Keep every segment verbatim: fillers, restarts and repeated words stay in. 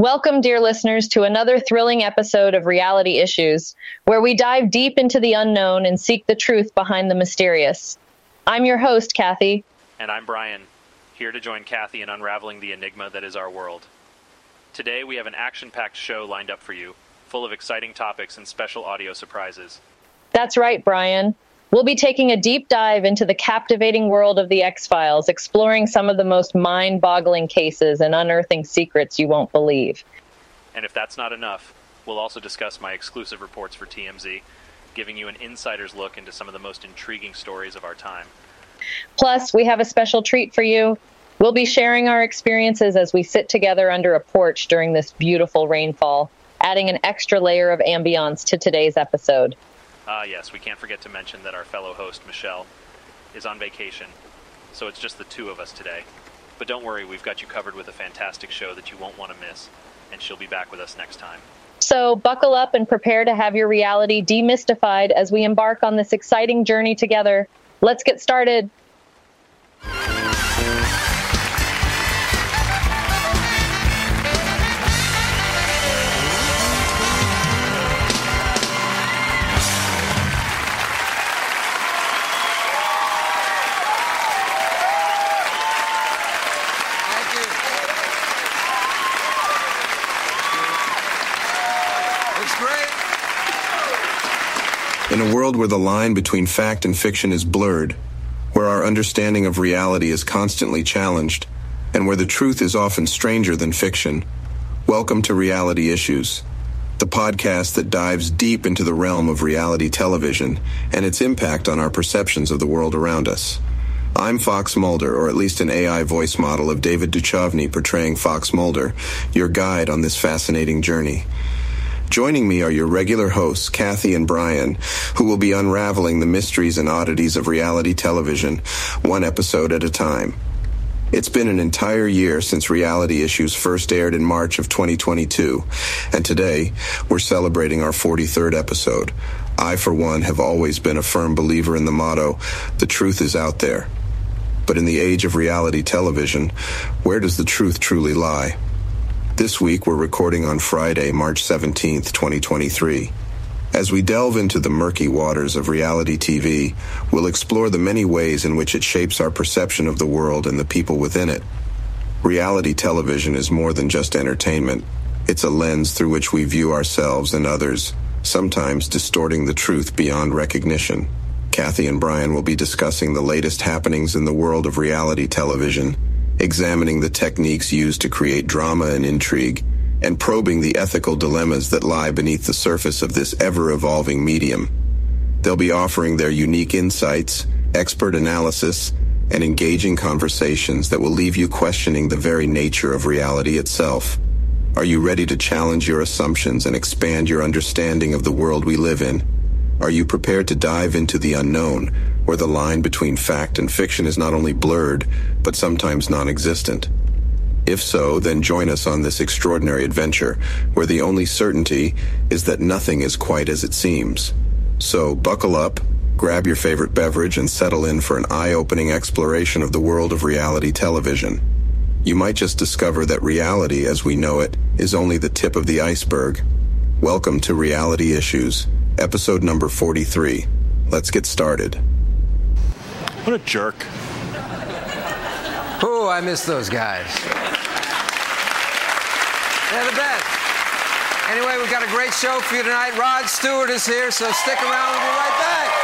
Welcome, dear listeners, to another thrilling episode of Reality Issues, where we dive deep into the unknown and seek the truth behind the mysterious. I'm your host, Kathy. And I'm Brian, here to join Kathy in unraveling the enigma that is our world. Today, we have an action-packed show lined up for you, full of exciting topics and special audio surprises. That's right, Brian. We'll be taking a deep dive into the captivating world of the X-Files, exploring some of the most mind-boggling cases and unearthing secrets you won't believe. And if that's not enough, we'll also discuss my exclusive reports for T M Z, giving you an insider's look into some of the most intriguing stories of our time. Plus, we have a special treat for you. We'll be sharing our experiences as we sit together under a porch during this beautiful rainfall, adding an extra layer of ambiance to today's episode. Ah, uh, yes, we can't forget to mention that our fellow host, Michelle, is on vacation, so it's just the two of us today. But don't worry, we've got you covered with a fantastic show that you won't want to miss, and she'll be back with us next time. So buckle up and prepare to have your reality demystified as we embark on this exciting journey together. Let's get started. In a world where the line between fact and fiction is blurred, where our understanding of reality is constantly challenged, and where the truth is often stranger than fiction, welcome to Reality Issues, the podcast that dives deep into the realm of reality television and its impact on our perceptions of the world around us. I'm Fox Mulder, or at least an A I voice model of David Duchovny portraying Fox Mulder, your guide on this fascinating journey. Joining me are your regular hosts, Kathy and Brian, who will be unraveling the mysteries and oddities of reality television, one episode at a time. It's been an entire year since Reality Issues first aired in March of twenty twenty-two, and today we're celebrating our forty-third episode. I, for one, have always been a firm believer in the motto, "The truth is out there." But in the age of reality television, where does the truth truly lie? This week, we're recording on Friday, March seventeenth, twenty twenty-three. As we delve into the murky waters of reality T V, we'll explore the many ways in which it shapes our perception of the world and the people within it. Reality television is more than just entertainment. It's a lens through which we view ourselves and others, sometimes distorting the truth beyond recognition. Kathy and Brian will be discussing the latest happenings in the world of reality television, examining the techniques used to create drama and intrigue, and probing the ethical dilemmas that lie beneath the surface of this ever-evolving medium. They'll be offering their unique insights, expert analysis, and engaging conversations that will leave you questioning the very nature of reality itself. Are you ready to challenge your assumptions and expand your understanding of the world we live in? Are you prepared to dive into the unknown, where the line between fact and fiction is not only blurred, but sometimes non-existent? If so, then join us on this extraordinary adventure, where the only certainty is that nothing is quite as it seems. So buckle up, grab your favorite beverage, and settle in for an eye-opening exploration of the world of reality television. You might just discover that reality as we know it is only the tip of the iceberg. Welcome to Reality Issues. Episode number forty-three. Let's get started. What a jerk. Oh, I miss those guys. They're the best. Anyway, we've got a great show for you tonight. Rod Stewart is here, so stick around. We'll be right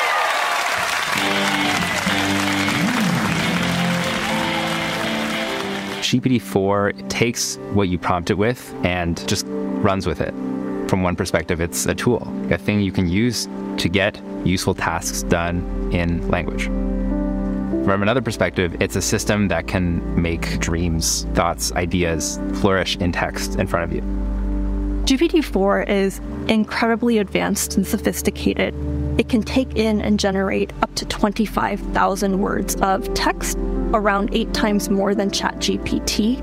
back. G P T four takes what you prompt it with and just runs with it. From one perspective, it's a tool, a thing you can use to get useful tasks done in language. From another perspective, it's a system that can make dreams, thoughts, ideas flourish in text in front of you. G P T four is incredibly advanced and sophisticated. It can take in and generate up to twenty-five thousand words of text, around eight times more than ChatGPT.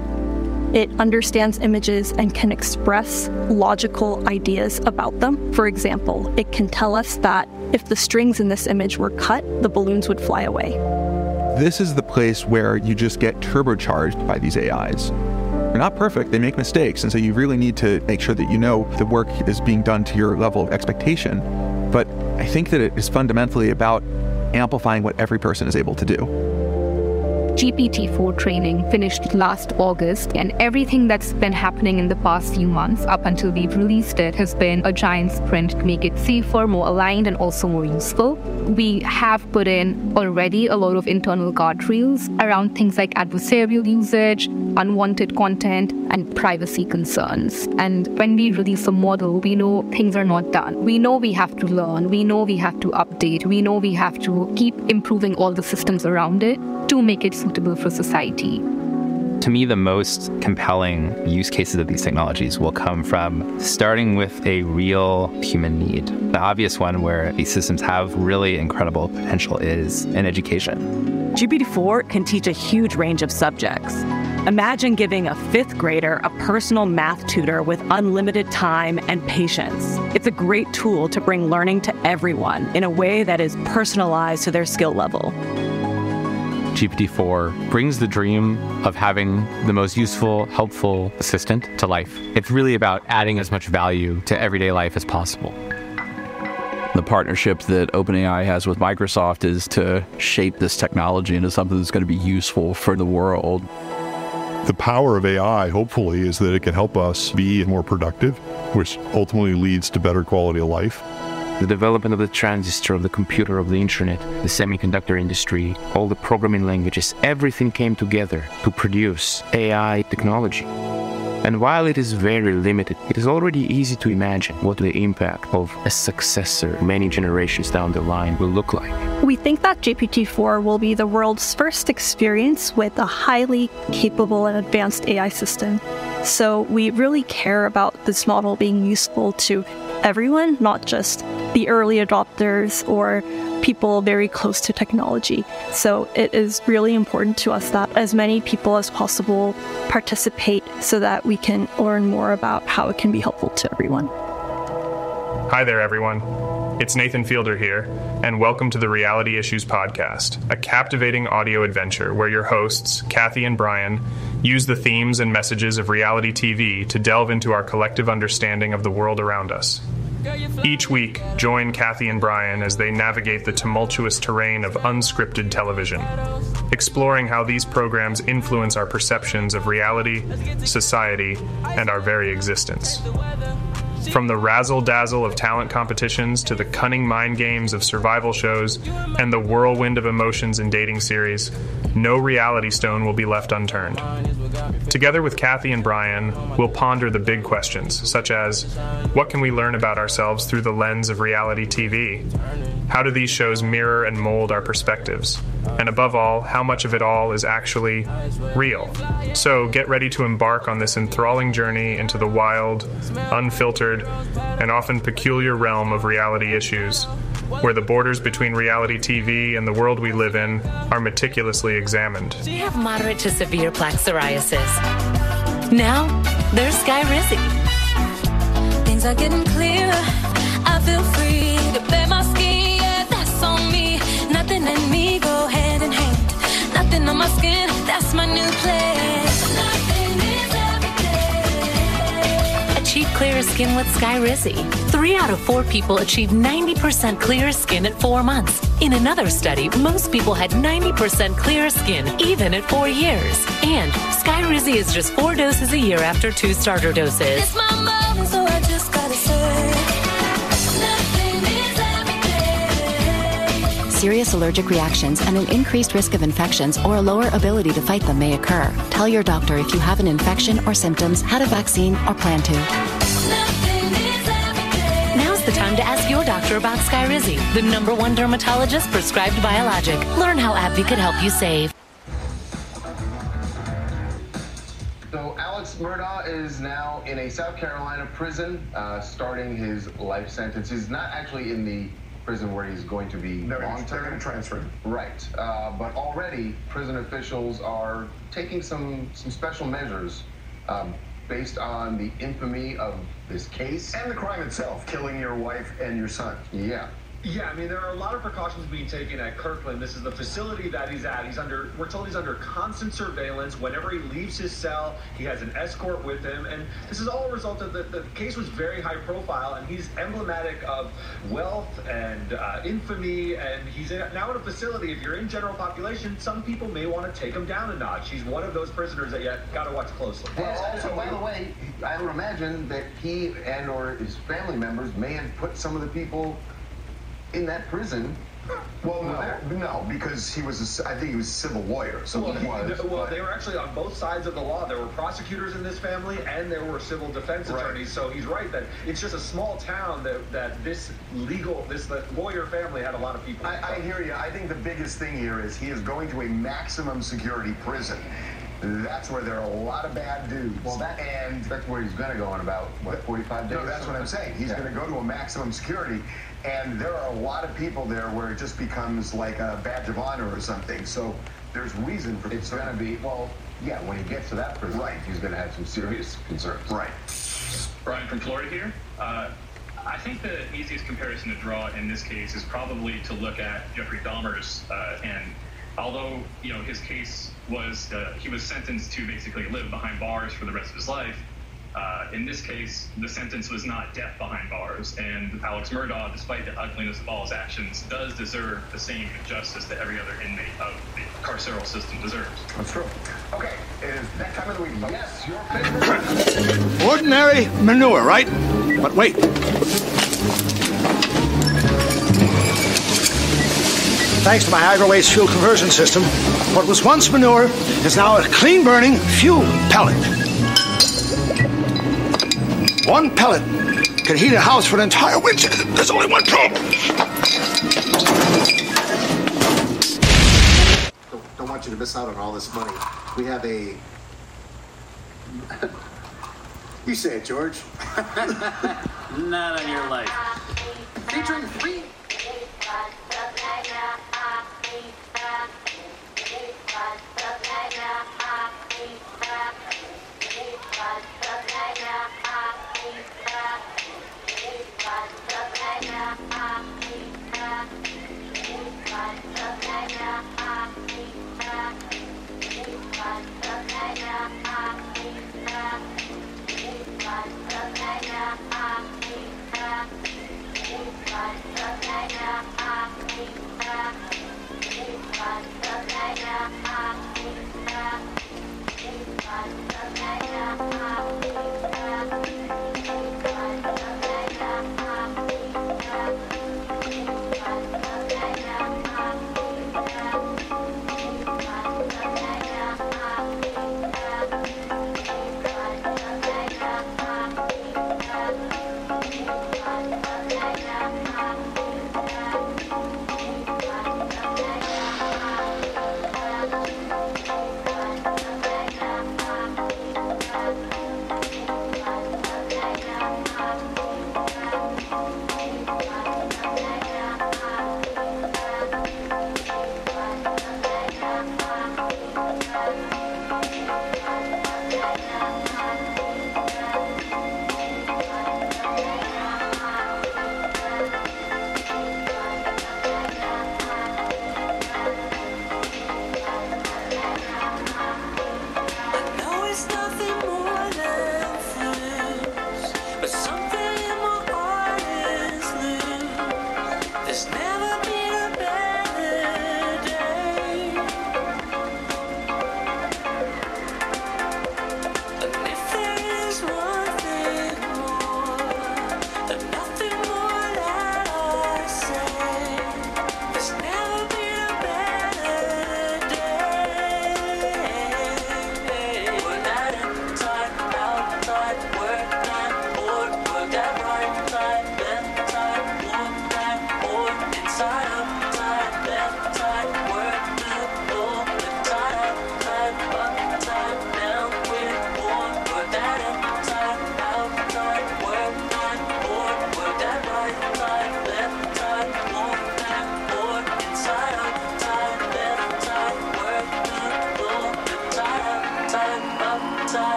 It understands images and can express logical ideas about them. For example, it can tell us that if the strings in this image were cut, the balloons would fly away. This is the place where you just get turbocharged by these A Is. We're not perfect, they make mistakes, and so you really need to make sure that you know the work is being done to your level of expectation. But I think that it is fundamentally about amplifying what every person is able to do. G P T four training finished last August, and everything that's been happening in the past few months up until we've released it has been a giant sprint to make it safer, more aligned, and also more useful. We have put in already a lot of internal guardrails around things like adversarial usage, unwanted content, and privacy concerns. And when we release a model, we know things are not done. We know we have to learn. We know we have to update. We know we have to keep improving all the systems around it to make it suitable for society. To me, the most compelling use cases of these technologies will come from starting with a real human need. The obvious one where these systems have really incredible potential is in education. G P T four can teach a huge range of subjects. Imagine giving a fifth grader a personal math tutor with unlimited time and patience. It's a great tool to bring learning to everyone in a way that is personalized to their skill level. G P T four brings the dream of having the most useful, helpful assistant to life. It's really about adding as much value to everyday life as possible. The partnership that OpenAI has with Microsoft is to shape this technology into something that's going to be useful for the world. The power of A I, hopefully, is that it can help us be more productive, which ultimately leads to better quality of life. The development of the transistor, of the computer, of the internet, the semiconductor industry, all the programming languages, everything came together to produce A I technology. And while it is very limited, it is already easy to imagine what the impact of a successor many generations down the line will look like. We think that G P T four will be the world's first experience with a highly capable and advanced A I system. So we really care about this model being useful to everyone, not just the early adopters or people very close to technology. So it is really important to us that as many people as possible participate so that we can learn more about how it can be helpful to everyone. Hi there, everyone. It's Nathan Fielder here, and welcome to the Reality Issues podcast, a captivating audio adventure where your hosts, Kathy and Brian, use the themes and messages of reality T V to delve into our collective understanding of the world around us. Each week, join Kathy and Brian as they navigate the tumultuous terrain of unscripted television, exploring how these programs influence our perceptions of reality, society, and our very existence. From the razzle-dazzle of talent competitions to the cunning mind games of survival shows and the whirlwind of emotions in dating series, no reality stone will be left unturned. Together with Kathy and Brian, we'll ponder the big questions, such as, what can we learn about ourselves through the lens of reality T V? How do these shows mirror and mold our perspectives? And above all, how much of it all is actually real? So get ready to embark on this enthralling journey into the wild, unfiltered, and often peculiar realm of reality issues, where the borders between reality T V and the world we live in are meticulously examined. Do you have moderate to severe plaque psoriasis? Now, there's Skyrizi. Things are getting clearer. I feel free to bare my skin. Yeah, that's on me. Nothing and me go hand in hand. Nothing on my skin. That's my new place. Achieve clearer skin with Skyrizi. Three out of four people achieve ninety percent clearer skin at four months. In another study, most people had ninety percent clearer skin even at four years. And Skyrizi is just four doses a year after two starter doses. It's my mom, so I just gotta say, nothing is everything. Serious allergic reactions and an increased risk of infections or a lower ability to fight them may occur. Tell your doctor if you have an infection or symptoms, had a vaccine, or plan to. The time to ask your doctor about Skyrizi, the number one dermatologist prescribed biologic. Learn how AbbVie could help you save. So Alex Murdaugh is now in a South Carolina prison, uh, starting his life sentence. He's not actually in the prison where he's going to be no, long-term. They're going to transfer him. Right. Uh, but already, prison officials are taking some, some special measures um, based on the infamy of this case. And the crime itself, killing your wife and your son. Yeah. Yeah, I mean, there are a lot of precautions being taken at Kirkland. This is the facility that he's at. He's under, we're told he's under constant surveillance. Whenever he leaves his cell, he has an escort with him. And this is all a result of the, the case was very high profile, and he's emblematic of wealth and uh, infamy. And he's in, now in a facility, if you're in general population, some people may want to take him down a notch. He's one of those prisoners that you got to watch closely. Well, also, by the way, I would imagine that he and or his family members may have put some of the people in that prison. Well, no, no, because he was, a, I think he was a civil lawyer, so well, he was. He, well, but... they were actually on both sides of the law. There were prosecutors in this family, and there were civil defense attorneys, right. So he's right that it's just a small town that, that this legal, this the lawyer family had a lot of people. I, I hear you. I think the biggest thing here is he is going to a maximum security prison. That's where there are a lot of bad dudes. Well, that, and that's where he's going to go in about, what, forty-five days? No, that's what I'm saying. He's yeah. going to go to a maximum security, and there are a lot of people there where it just becomes like a badge of honor or something. So there's reason for it's going to be, well, yeah, when he gets to that prison, right, he's going to have some serious concerns. Right. Brian from Florida here. Uh, I think the easiest comparison to draw in this case is probably to look at Jeffrey Dahmer's uh, and. Although, you know, his case was, uh, he was sentenced to basically live behind bars for the rest of his life. Uh, in this case, the sentence was not death behind bars. And Alex Murdaugh, despite the ugliness of all his actions, does deserve the same justice that every other inmate of the carceral system deserves. That's true. Okay, it is that time of the week. Yes, your favorite. Ordinary manure, right? But wait. Thanks to my agri-waste fuel conversion system, what was once manure is now a clean-burning fuel pellet. One pellet could heat a house for an entire winter. There's only one problem. Don't, don't want you to miss out on all this money. We have a... You say it, George. Not on your life. Featuring three...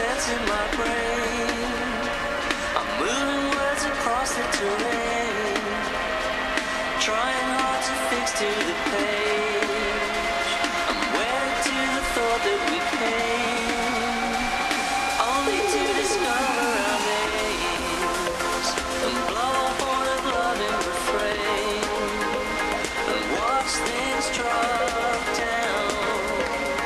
sense in my brain. I'm moving words across the terrain, trying hard to fix to the page. I'm wedded to the thought that we came only to discover our names and blow up on a loving refrain and watch things drop down. Out.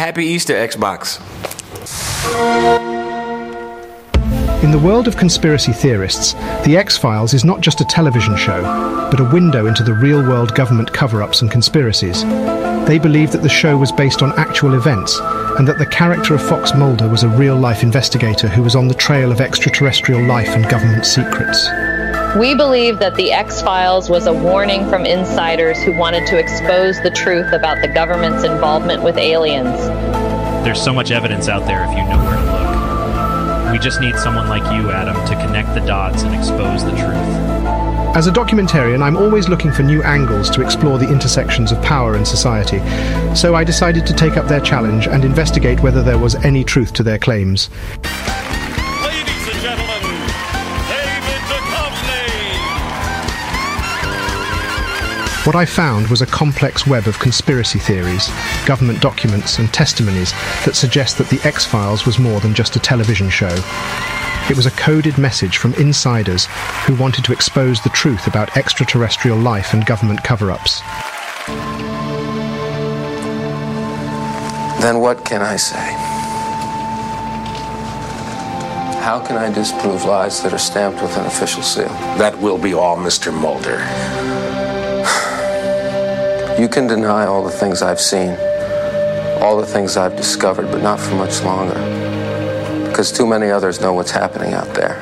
Happy Easter, Xbox. In the world of conspiracy theorists, The X-Files is not just a television show, but a window into the real-world government cover-ups and conspiracies. They believe that the show was based on actual events, and that the character of Fox Mulder was a real-life investigator who was on the trail of extraterrestrial life and government secrets. We believe that The X-Files was a warning from insiders who wanted to expose the truth about the government's involvement with aliens. There's so much evidence out there if you know where to look. We just need someone like you, Adam, to connect the dots and expose the truth. As a documentarian, I'm always looking for new angles to explore the intersections of power and society, so I decided to take up their challenge and investigate whether there was any truth to their claims. Ladies and gentlemen, David Duchovny! What I found was a complex web of conspiracy theories, government documents and testimonies that suggest that The X-Files was more than just a television show. It was a coded message from insiders who wanted to expose the truth about extraterrestrial life and government cover-ups. Then what can I say? How can I disprove lies that are stamped with an official seal? That will be all, Mister Mulder. You can deny all the things I've seen, all the things I've discovered, but not for much longer. Because too many others know what's happening out there.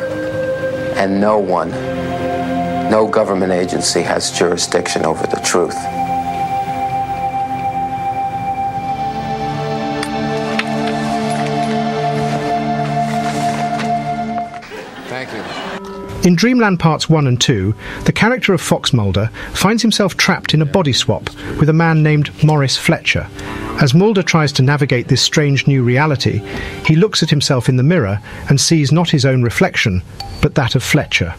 And no one, no government agency has jurisdiction over the truth. Thank you. In Dreamland Parts one and two, the character of Fox Mulder finds himself trapped in a body swap with a man named Morris Fletcher. As Mulder tries to navigate this strange new reality, he looks at himself in the mirror and sees not his own reflection, but that of Fletcher.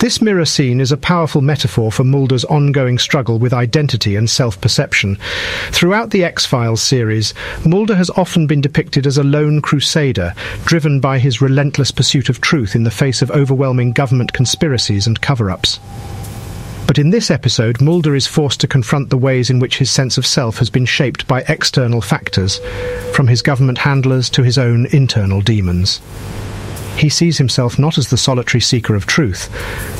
This mirror scene is a powerful metaphor for Mulder's ongoing struggle with identity and self-perception. Throughout the X-Files series, Mulder has often been depicted as a lone crusader, driven by his relentless pursuit of truth in the face of overwhelming government conspiracies and cover-ups. But in this episode, Mulder is forced to confront the ways in which his sense of self has been shaped by external factors, from his government handlers to his own internal demons. He sees himself not as the solitary seeker of truth,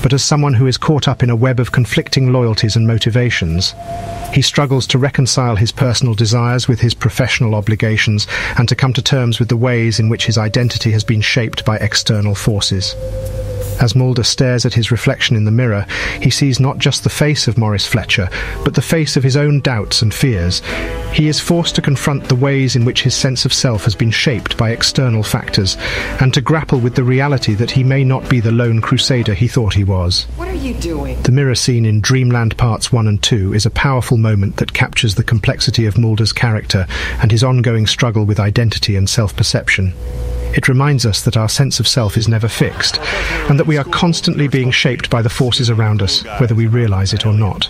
but as someone who is caught up in a web of conflicting loyalties and motivations. He struggles to reconcile his personal desires with his professional obligations and to come to terms with the ways in which his identity has been shaped by external forces. As Mulder stares at his reflection in the mirror, he sees not just the face of Morris Fletcher, but the face of his own doubts and fears. He is forced to confront the ways in which his sense of self has been shaped by external factors, and to grapple with the reality that he may not be the lone crusader he thought he was. What are you doing? The mirror scene in Dreamland Parts one and two is a powerful moment that captures the complexity of Mulder's character and his ongoing struggle with identity and self-perception. It reminds us that our sense of self is never fixed, and that we are constantly being shaped by the forces around us, whether we realize it or not.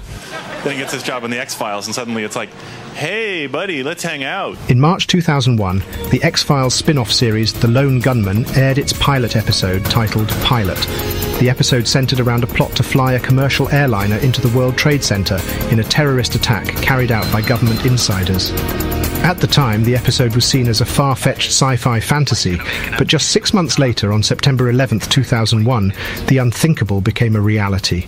Then he gets his job in The X-Files, and suddenly it's like, hey, buddy, let's hang out. In March two thousand one, the X-Files spin-off series The Lone Gunman aired its pilot episode titled Pilot. The episode centered around a plot to fly a commercial airliner into the World Trade Center in a terrorist attack carried out by government insiders. At the time, the episode was seen as a far-fetched sci-fi fantasy, but just six months later, on September eleventh, two thousand one, the unthinkable became a reality.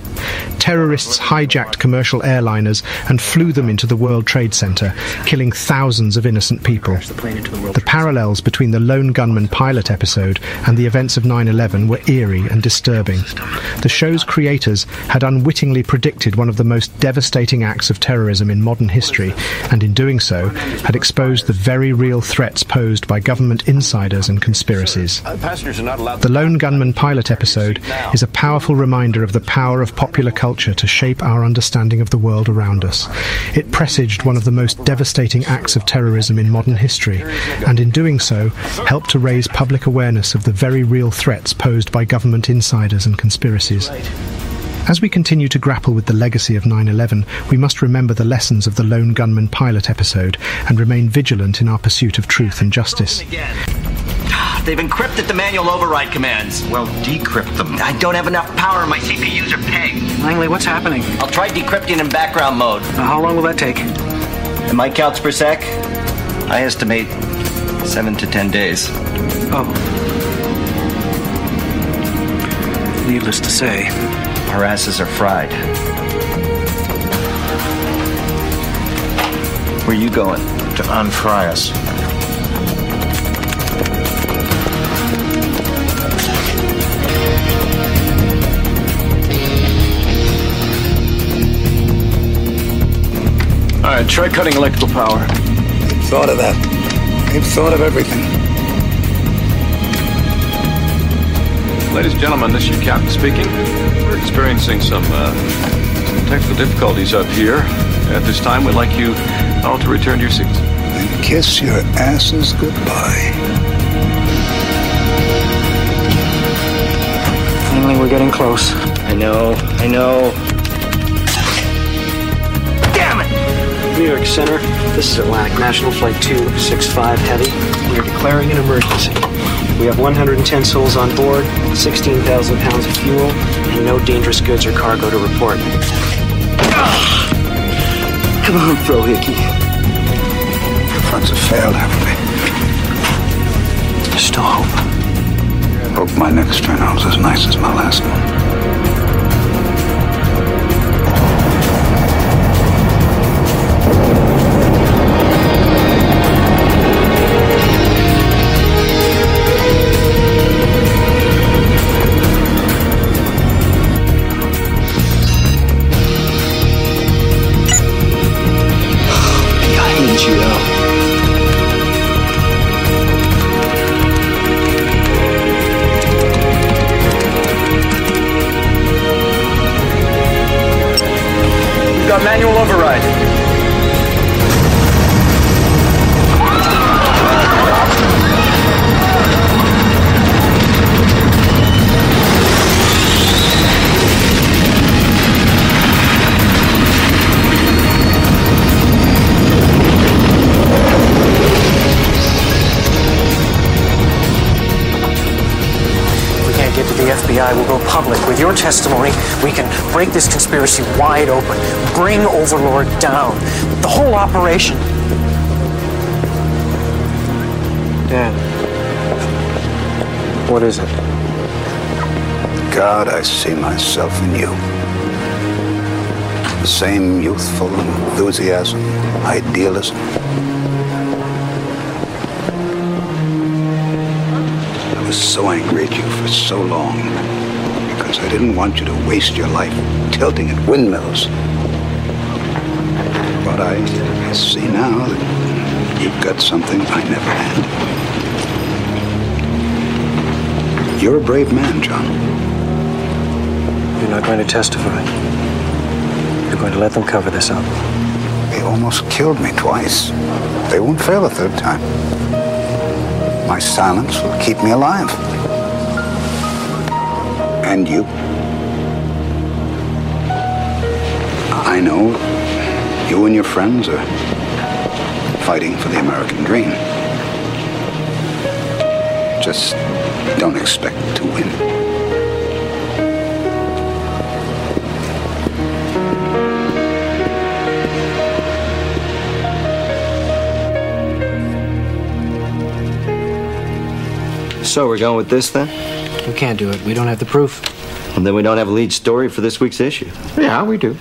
Terrorists hijacked commercial airliners and flew them into the World Trade Center, killing thousands of innocent people. The parallels between the Lone Gunman pilot episode and the events of nine eleven were eerie and disturbing. The show's creators had unwittingly predicted one of the most devastating acts of terrorism in modern history, and in doing so, had exposed the very real threats posed by government insiders and conspiracies. The Lone Gunman pilot episode is a powerful reminder of the power of popular culture to shape our understanding of the world around us. It presaged one of the most devastating acts of terrorism in modern history, and in doing so, helped to raise public awareness of the very real threats posed by government insiders and conspiracies. As we continue to grapple with the legacy of nine eleven, we must remember the lessons of the Lone Gunman pilot episode and remain vigilant in our pursuit of truth and justice. They've encrypted the manual override commands. Well, decrypt them. I don't have enough power. My C P Us are pegged. Langley, what's happening? I'll try decrypting in background mode. Now, how long will that take? And my counts per sec? I estimate seven to ten days. Oh. Needless to say, our asses are fried. Where are you going? To unfry us. All right, try cutting electrical power. I've thought of that. I've thought of everything. Ladies and gentlemen, this is your captain speaking. We're experiencing some, uh, some technical difficulties up here. At this time, we'd like you all to return to your seats. And kiss your asses goodbye. Finally, we're getting close. I know, I know. New York Center. This is Atlantic National Flight two six five Heavy. We are declaring an emergency. We have one hundred ten souls on board, sixteen thousand pounds of fuel, and no dangerous goods or cargo to report. Come on, Fro Hickey. The fronts have failed, haven't they? There's still hope. Hope my next turnout's as nice as my last one. Manual override. We can't get to the F B I. We'll go public. With your testimony, we can break this conspiracy wide open. Bring Overlord down. The whole operation. Dan. What is it? God, I see myself in you. The same youthful enthusiasm, idealism. I was so angry at you for so long because I didn't want you to waste your life tilting at windmills. But I, I see now that you've got something I never had. You're a brave man, John. You're not going to testify. You're going to let them cover this up. They almost killed me twice. They won't fail a third time. My silence will keep me alive. And you? I know. You and your friends are fighting for the American dream. Just don't expect to win. So we're going with this then? We can't do it. We don't have the proof. And then we don't have a lead story for this week's issue. Yeah, we do.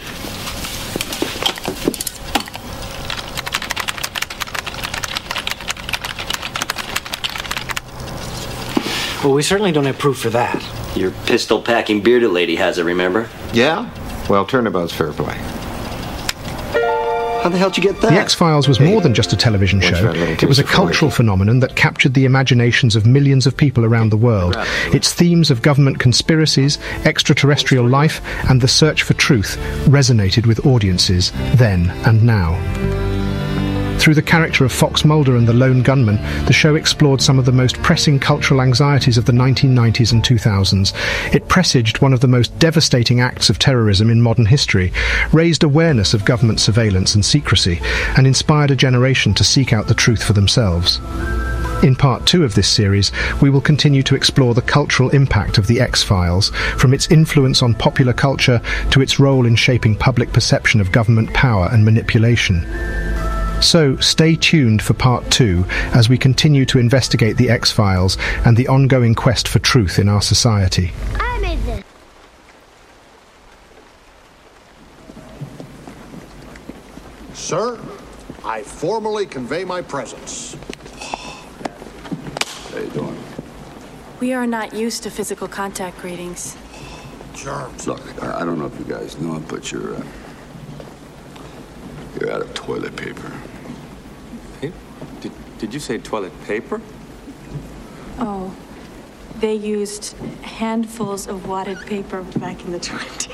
Well, we certainly don't have proof for that. Your pistol-packing bearded lady has it, remember? Yeah? Well, turnabout's fair play. How the hell did you get that? The X-Files was more than just a television show. It was a cultural phenomenon that captured the imaginations of millions of people around the world. Its themes of government conspiracies, extraterrestrial life, and the search for truth resonated with audiences then and now. Through the character of Fox Mulder and The Lone Gunman, the show explored some of the most pressing cultural anxieties of the nineteen nineties and two thousands. It presaged one of the most devastating acts of terrorism in modern history, raised awareness of government surveillance and secrecy, and inspired a generation to seek out the truth for themselves. In part two of this series, we will continue to explore the cultural impact of The X-Files, from its influence on popular culture to its role in shaping public perception of government power and manipulation. So, stay tuned for part two as we continue to investigate The X-Files and the ongoing quest for truth in our society. I made this. Sir, I formally convey my presence. How you doing? We are not used to physical contact greetings. Germs. Look, I don't know if you guys know it, but you're... Uh... You're out of toilet paper. Hey, did, did you say toilet paper? Oh, they used handfuls of wadded paper back in the twenties.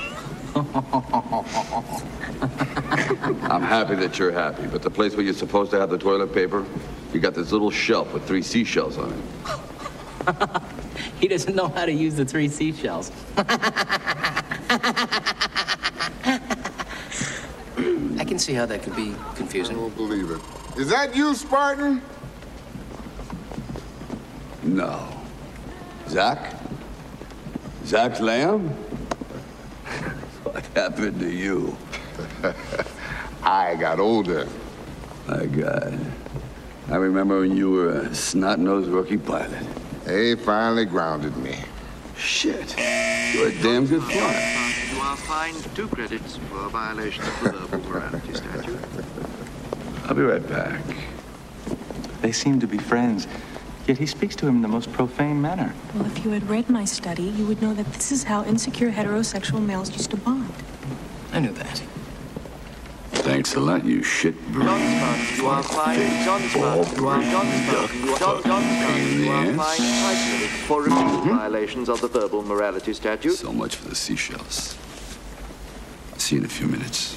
I'm happy that you're happy, but the place where you're supposed to have the toilet paper, you got this little shelf with three seashells on it. He doesn't know how to use the three seashells. I can see how that could be confusing. I won't believe it. Is that you, Spartan? No. Zach? Zach Lamb? What happened to you? I got older. My God. I remember when you were a snot-nosed rookie pilot. They finally grounded me. Shit. You're a damn good pilot. You are fined two credits for a violation of the verbal morality statute. I'll be right back. They seem to be friends, yet he speaks to him in the most profane manner. Well, if you had read my study, you would know that this is how insecure heterosexual males used to bond. I knew that. Thanks a lot, you shit brain. You are fined. You are fined for repeated violations of the verbal morality statute. So much for the seashells. See you in a few minutes.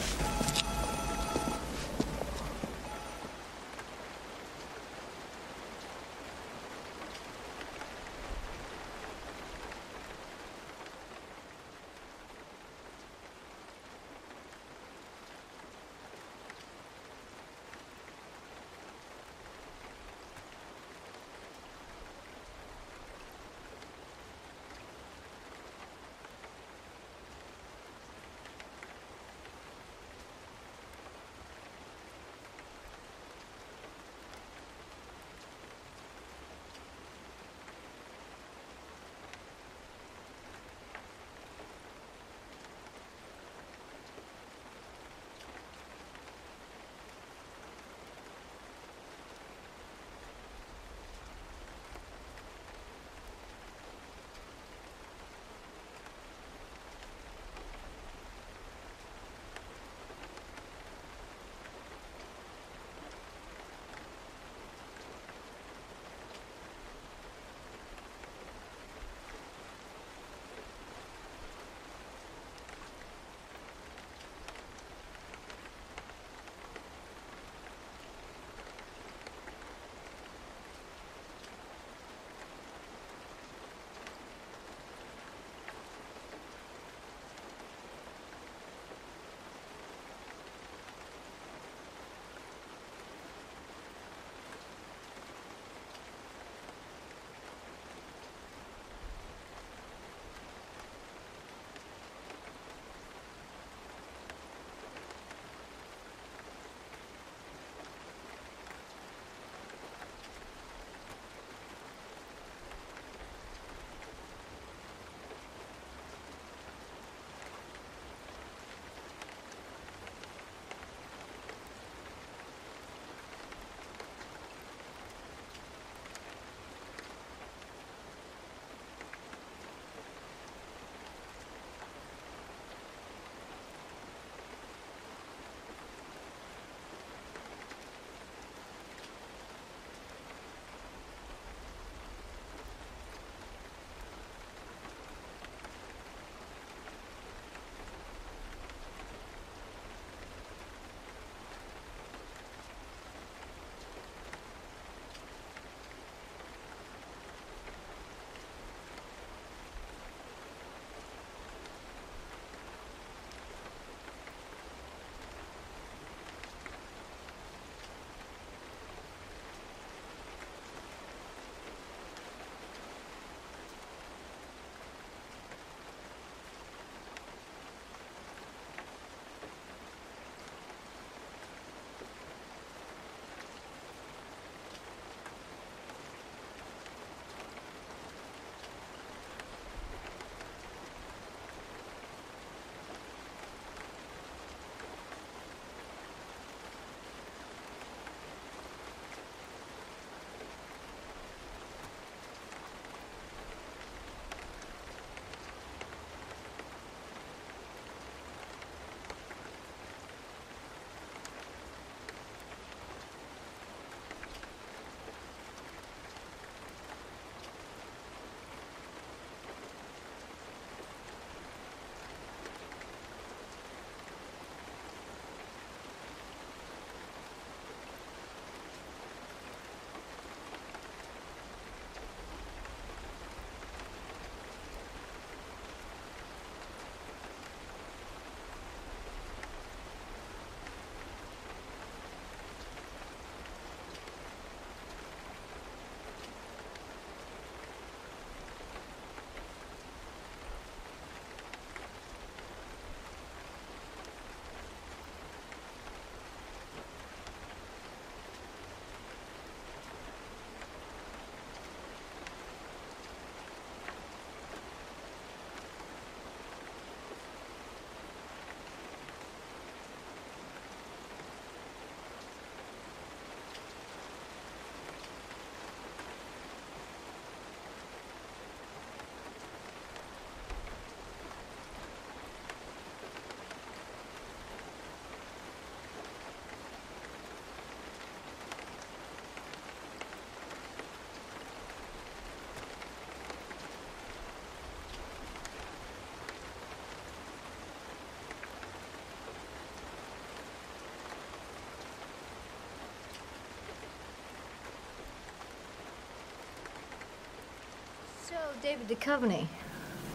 David Duchovny.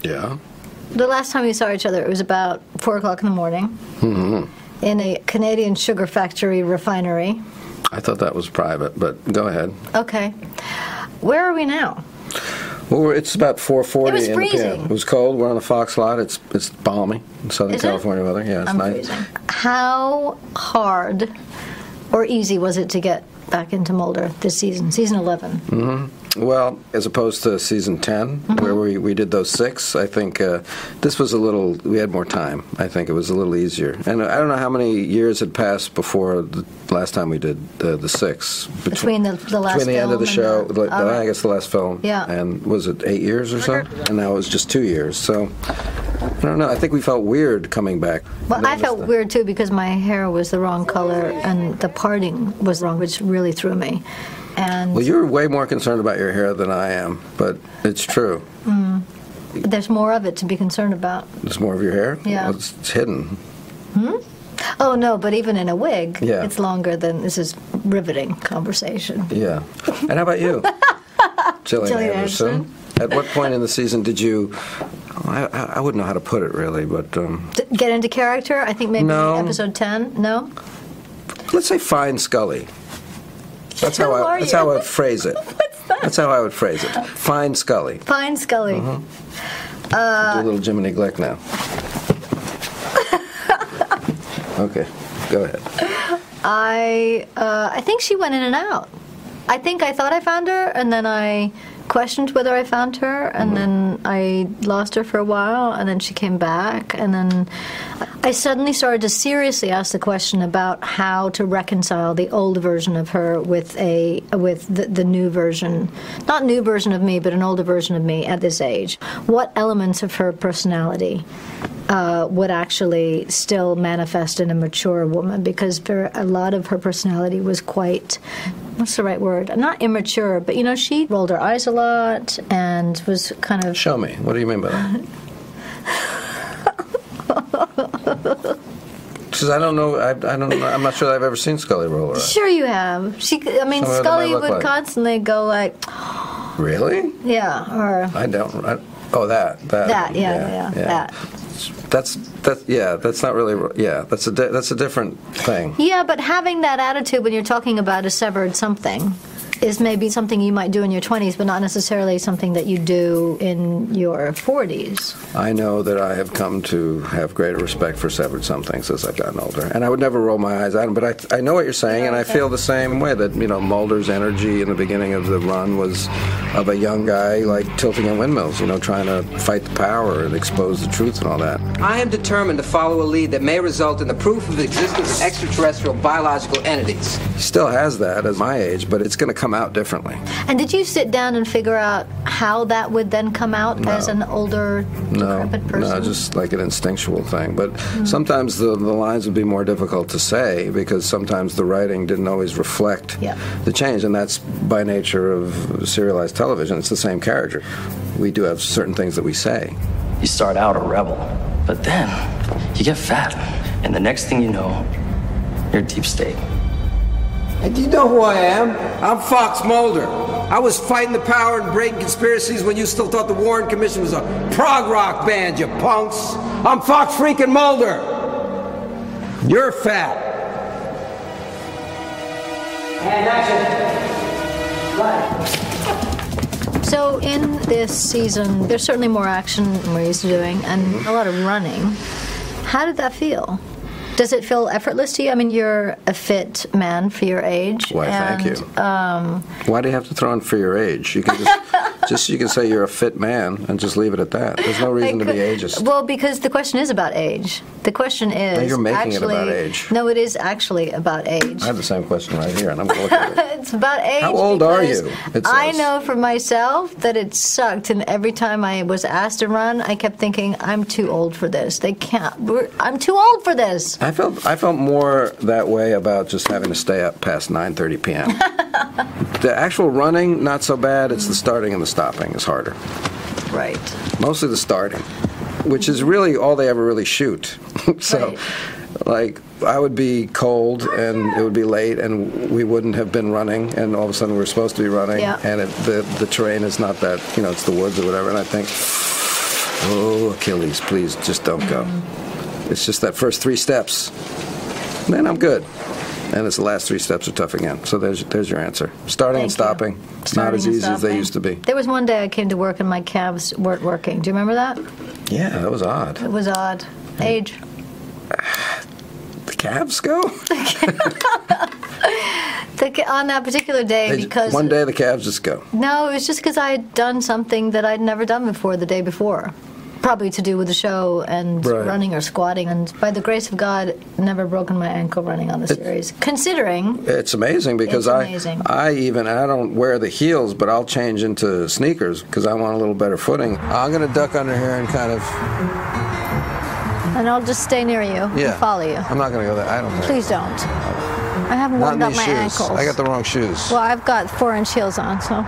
Yeah? The last time we saw each other, it was about four o'clock in the morning mm-hmm. in a Canadian sugar factory refinery. I thought that was private, but go ahead. Okay. Where are we now? Well, it's about four forty. It was freezing. In the P M. It was cold. We're on the Fox lot. It's it's balmy in Southern Is California it? Weather. Yeah, it's I'm nice. Freezing. How hard or easy was it to get back into Mulder this season, season eleven? Mm-hmm. Well, as opposed to season ten, mm-hmm. where we, we did those six, I think uh, this was a little, we had more time. I think it was a little easier. And I don't know how many years had passed before the last time we did the, the six. Between, between the, the last Between the end of the show, the, the, the, right. I guess the last film, yeah. and was it eight years or so? And now it was just two years, so... I don't know. I think we felt weird coming back. Well, I felt weird, too, because my hair was the wrong color and the parting was wrong, which really threw me. And well, you're way more concerned about your hair than I am, but it's true. Mm. There's more of it to be concerned about. There's more of your hair? Yeah. Well, it's, it's hidden. Hmm? Oh, no, but even in a wig, yeah. it's longer than this is riveting conversation. Yeah. And how about you? Gillian Anderson. Anderson. At what point in the season did you... I, I wouldn't know how to put it, really, but... Um, Get into character? I think maybe no. episode ten? No? Let's say find Scully. That's how, how, I, that's how I would phrase it. What's that? That's how I would phrase it. Find Scully. Find Scully. Mm-hmm. uh, do a little Jiminy Glick now. Okay, go ahead. I, uh, I think she went in and out. I think I thought I found her, and then I... questioned whether I found her, and mm-hmm. then I lost her for a while, and then she came back, and then I suddenly started to seriously ask the question about how to reconcile the old version of her with a with the, the new version, not new version of me, but an older version of me at this age. What elements of her personality uh, would actually still manifest in a mature woman? Because for a lot of her personality was quite... what's the right word? Not immature, but, you know, she rolled her eyes a lot and was kind of... Show me. What do you mean by that? Because I don't know, I, I don't know, I'm not sure that I've ever seen Scully roll her eyes. Sure you have. She, I mean, Somewhere Scully would like. constantly go like... Really? Yeah, or... I don't... I, oh, that. That, that yeah, yeah, yeah, yeah, that. That's that. Yeah, that's not really. Yeah, that's a di- that's a different thing. Yeah, but having that attitude when you're talking about a severed something is maybe something you might do in your twenties, but not necessarily something that you do in your forties. I know that I have come to have greater respect for severed somethings as I've gotten older, and I would never roll my eyes at them. But I I know what you're saying, yeah, and okay. I feel the same way that you know Mulder's energy in the beginning of the run was of a young guy like tilting at windmills, you know, trying to fight the power and expose the truth and all that. I am determined to follow a lead that may result in the proof of the existence of extraterrestrial biological entities. He still has that at my age, but it's going to come out differently. And did you sit down and figure out how that would then come out no. as an older, decrepit no, person? No, just like an instinctual thing. But mm-hmm. sometimes the, the lines would be more difficult to say because sometimes the writing didn't always reflect yeah. the change, and that's by nature of serialized television. It's the same character. We do have certain things that we say. You start out a rebel, but then you get fat, and the next thing you know, you're deep state. And you know who I am? I'm Fox Mulder. I was fighting the power and breaking conspiracies when you still thought the Warren Commission was a prog rock band, you punks. I'm Fox freaking Mulder. You're fat. And action. Right. So in this season, there's certainly more action than we're used to doing and a lot of running. How did that feel? Does it feel effortless to you? I mean, you're a fit man for your age. Why, and, thank you. Um, Why do you have to throw in for your age? You can just, just you can say you're a fit man and just leave it at that. There's no reason could, to be ageist. Well, because the question is about age. The question is no, you're making actually, it about age. No, it is actually about age. I have the same question right here, and I'm going to look at it. It's about age. How old are you? I know for myself that it sucked, and every time I was asked to run, I kept thinking, I'm too old for this. They can't. We're, I'm too old for this. I felt I felt more that way about just having to stay up past nine thirty p.m. The actual running, not so bad. It's the starting and the stopping is harder. Right. Mostly the starting, which is really all they ever really shoot. So, right. like, I would be cold, and it would be late, and we wouldn't have been running, and all of a sudden we're supposed to be running, yeah. and it, the the terrain is not that, you know, it's the woods or whatever, and I think, oh, Achilles, please just don't go. Mm-hmm. It's just that first three steps, and then I'm good. And it's the last three steps are tough again. So there's there's your answer. Starting Thank and stopping. You. It's Starting not as easy stopping. as they used to be. There was one day I came to work and my calves weren't working. Do you remember that? Yeah, that was odd. It was odd. Age. The calves go? the, on that particular day they, because... One day the calves just go. No, it was just because I had done something that I'd never done before the day before. Probably to do with the show and right. running or squatting, and by the grace of God, never broken my ankle running on the it, series. Considering it's amazing because it's I, amazing. I even I don't wear the heels, but I'll change into sneakers because I want a little better footing. I'm gonna duck under here and kind of, and I'll just stay near you. Yeah, and follow you. I'm not gonna go there. I don't. Know. Please don't. I haven't warmed up my shoes. ankles. I got the wrong shoes. Well, I've got four-inch heels on, so.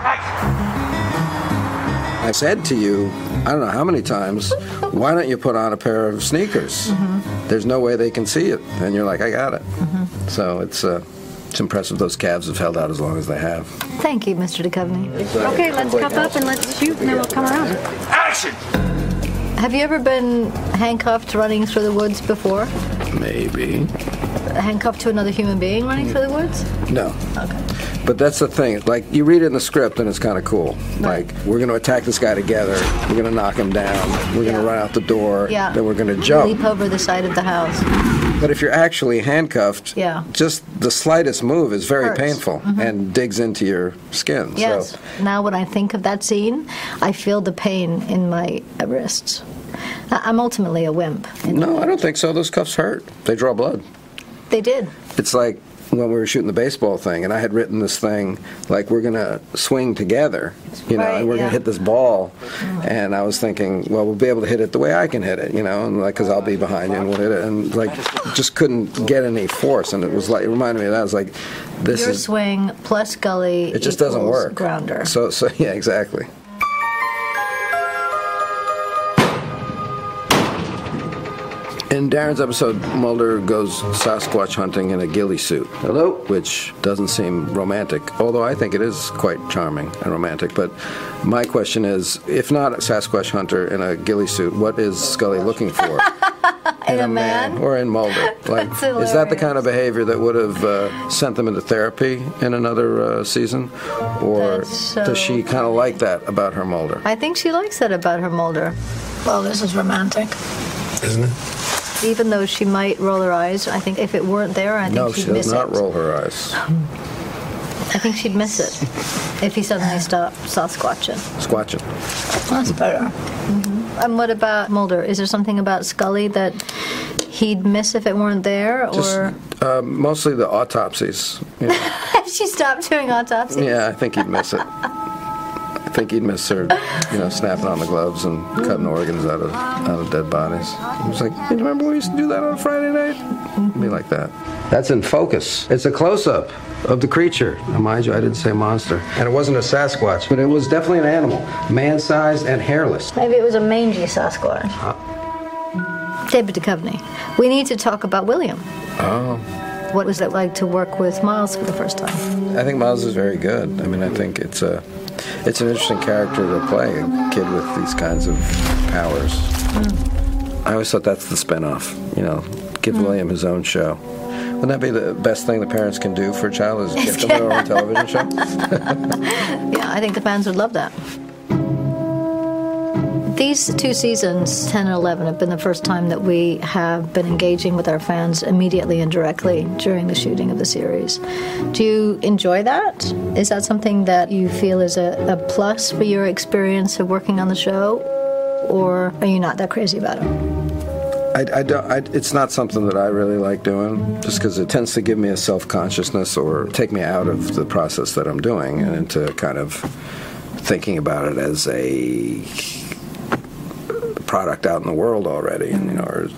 I said to you, I don't know how many times, why don't you put on a pair of sneakers? Mm-hmm. There's no way they can see it. And you're like, I got it. Mm-hmm. So it's uh, it's impressive those calves have held out as long as they have. Thank you, Mister Duchovny. Exactly. Okay, let's cup up and let's shoot, and then we'll come around. Action! Have you ever been handcuffed running through the woods before? Maybe. Handcuffed to another human being running through the woods? No. Okay. But that's the thing. Like, you read it in the script and it's kind of cool. Right. Like, we're going to attack this guy together. We're going to knock him down. We're yeah. going to run out the door. Yeah. Then we're going to jump. Leap over the side of the house. But if you're actually handcuffed, yeah. just the slightest move is very Hurts. painful mm-hmm. and digs into your skin. Yes. So. Now when I think of that scene, I feel the pain in my wrists. I'm ultimately a wimp. No, I don't think so. Those cuffs hurt. They draw blood. They did. It's like when we were shooting the baseball thing, and I had written this thing, like, we're going to swing together, you know, right, and we're yeah. going to hit this ball. Oh. And I was thinking, well, we'll be able to hit it the way I can hit it, you know, and like, because I'll be behind you and we'll hit it. And, like, just couldn't get any force. And it was like, it reminded me of that. I was like, this Your is. Your swing plus Scully. It just doesn't work. Grounder. So, so, yeah, exactly. In Darren's episode, Mulder goes Sasquatch hunting in a ghillie suit. Hello? Which doesn't seem romantic, although I think it is quite charming and romantic. But my question is, if not a Sasquatch hunter in a ghillie suit, what is Scully looking for? In, in a, a man? man? Or in Mulder? Like, is that the kind of behavior that would have uh, sent them into therapy in another uh, season? Or so does she kind of like that about her Mulder? I think she likes that about her Mulder. Well, this is romantic. Isn't it? Even though she might roll her eyes, I think if it weren't there, I think no, she'd miss it. No, she does not roll her eyes. I think she'd miss it if he suddenly stopped squatching. Squatching. That's better. Mm-hmm. And what about Mulder? Is there something about Scully that he'd miss if it weren't there? Or Just, uh, mostly the autopsies. You know. If she stopped doing autopsies? Yeah, I think he'd miss it. I think he'd miss her, you know, snapping on the gloves and cutting organs out of out of dead bodies. It was like, hey, do you remember we used to do that on Friday night? It'd be like that. That's in focus. It's a close-up of the creature. Now, mind you, I didn't say monster. And it wasn't a Sasquatch, but it was definitely an animal, man-sized and hairless. Maybe it was a mangy Sasquatch. Uh, David Duchovny, we need to talk about William. Oh. What was it like to work with Miles for the first time? I think Miles is very good. I mean, I think it's a... It's an interesting character to play, a kid with these kinds of powers. Mm. I always thought that's the spinoff, you know, give mm. William his own show. Wouldn't that be the best thing the parents can do for a child is give them their own television show? Yeah, I think the fans would love that. These two seasons, ten and eleven, have been the first time that we have been engaging with our fans immediately and directly during the shooting of the series. Do you enjoy that? Is that something that you feel is a, a plus for your experience of working on the show? Or are you not that crazy about it? I, I don't, I, it's not something that I really like doing, just because it tends to give me a self-consciousness or take me out of the process that I'm doing and into kind of thinking about it as a... product out in the world already, and you know, or,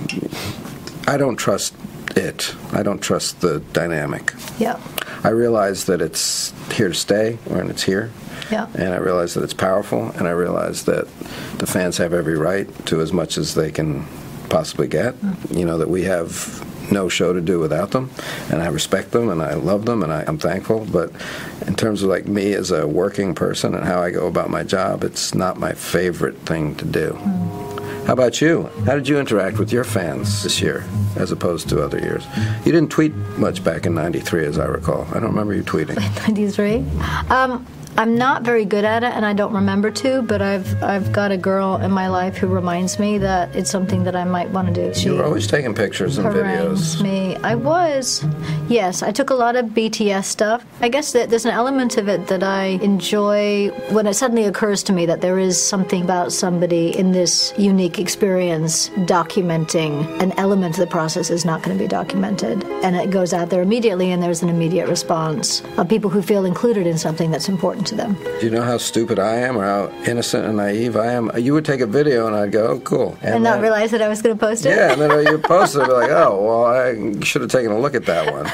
I don't trust it. I don't trust the dynamic. Yeah. I realize that it's here to stay, or and it's here. Yeah. And I realize that it's powerful, and I realize that the fans have every right to as much as they can possibly get. Mm. You know that we have no show to do without them, and I respect them, and I love them, and I, I'm thankful, but in terms of like me as a working person and how I go about my job, it's not my favorite thing to do. How about you? How did you interact with your fans this year as opposed to other years? You didn't tweet much back in ninety-three, as I recall. I don't remember you tweeting. ninety-three? Um, I'm not very good at it, and I don't remember to, but I've I've got a girl in my life who reminds me that it's something that I might want to do. She you were always taking pictures and videos. Me. I was. Yes, I took a lot of B T S stuff. I guess that there's an element of it that I enjoy when it suddenly occurs to me that there is something about somebody in this unique experience documenting an element of the process is not going to be documented. And it goes out there immediately, and there's an immediate response of people who feel included in something that's important to them. Do you know how stupid I am or how innocent and naive I am? You would take a video and I'd go, oh, cool. And, and not then, realize that I was going to post it? Yeah, and then you'd post it and be like, oh, well, I should have taken a look at that one.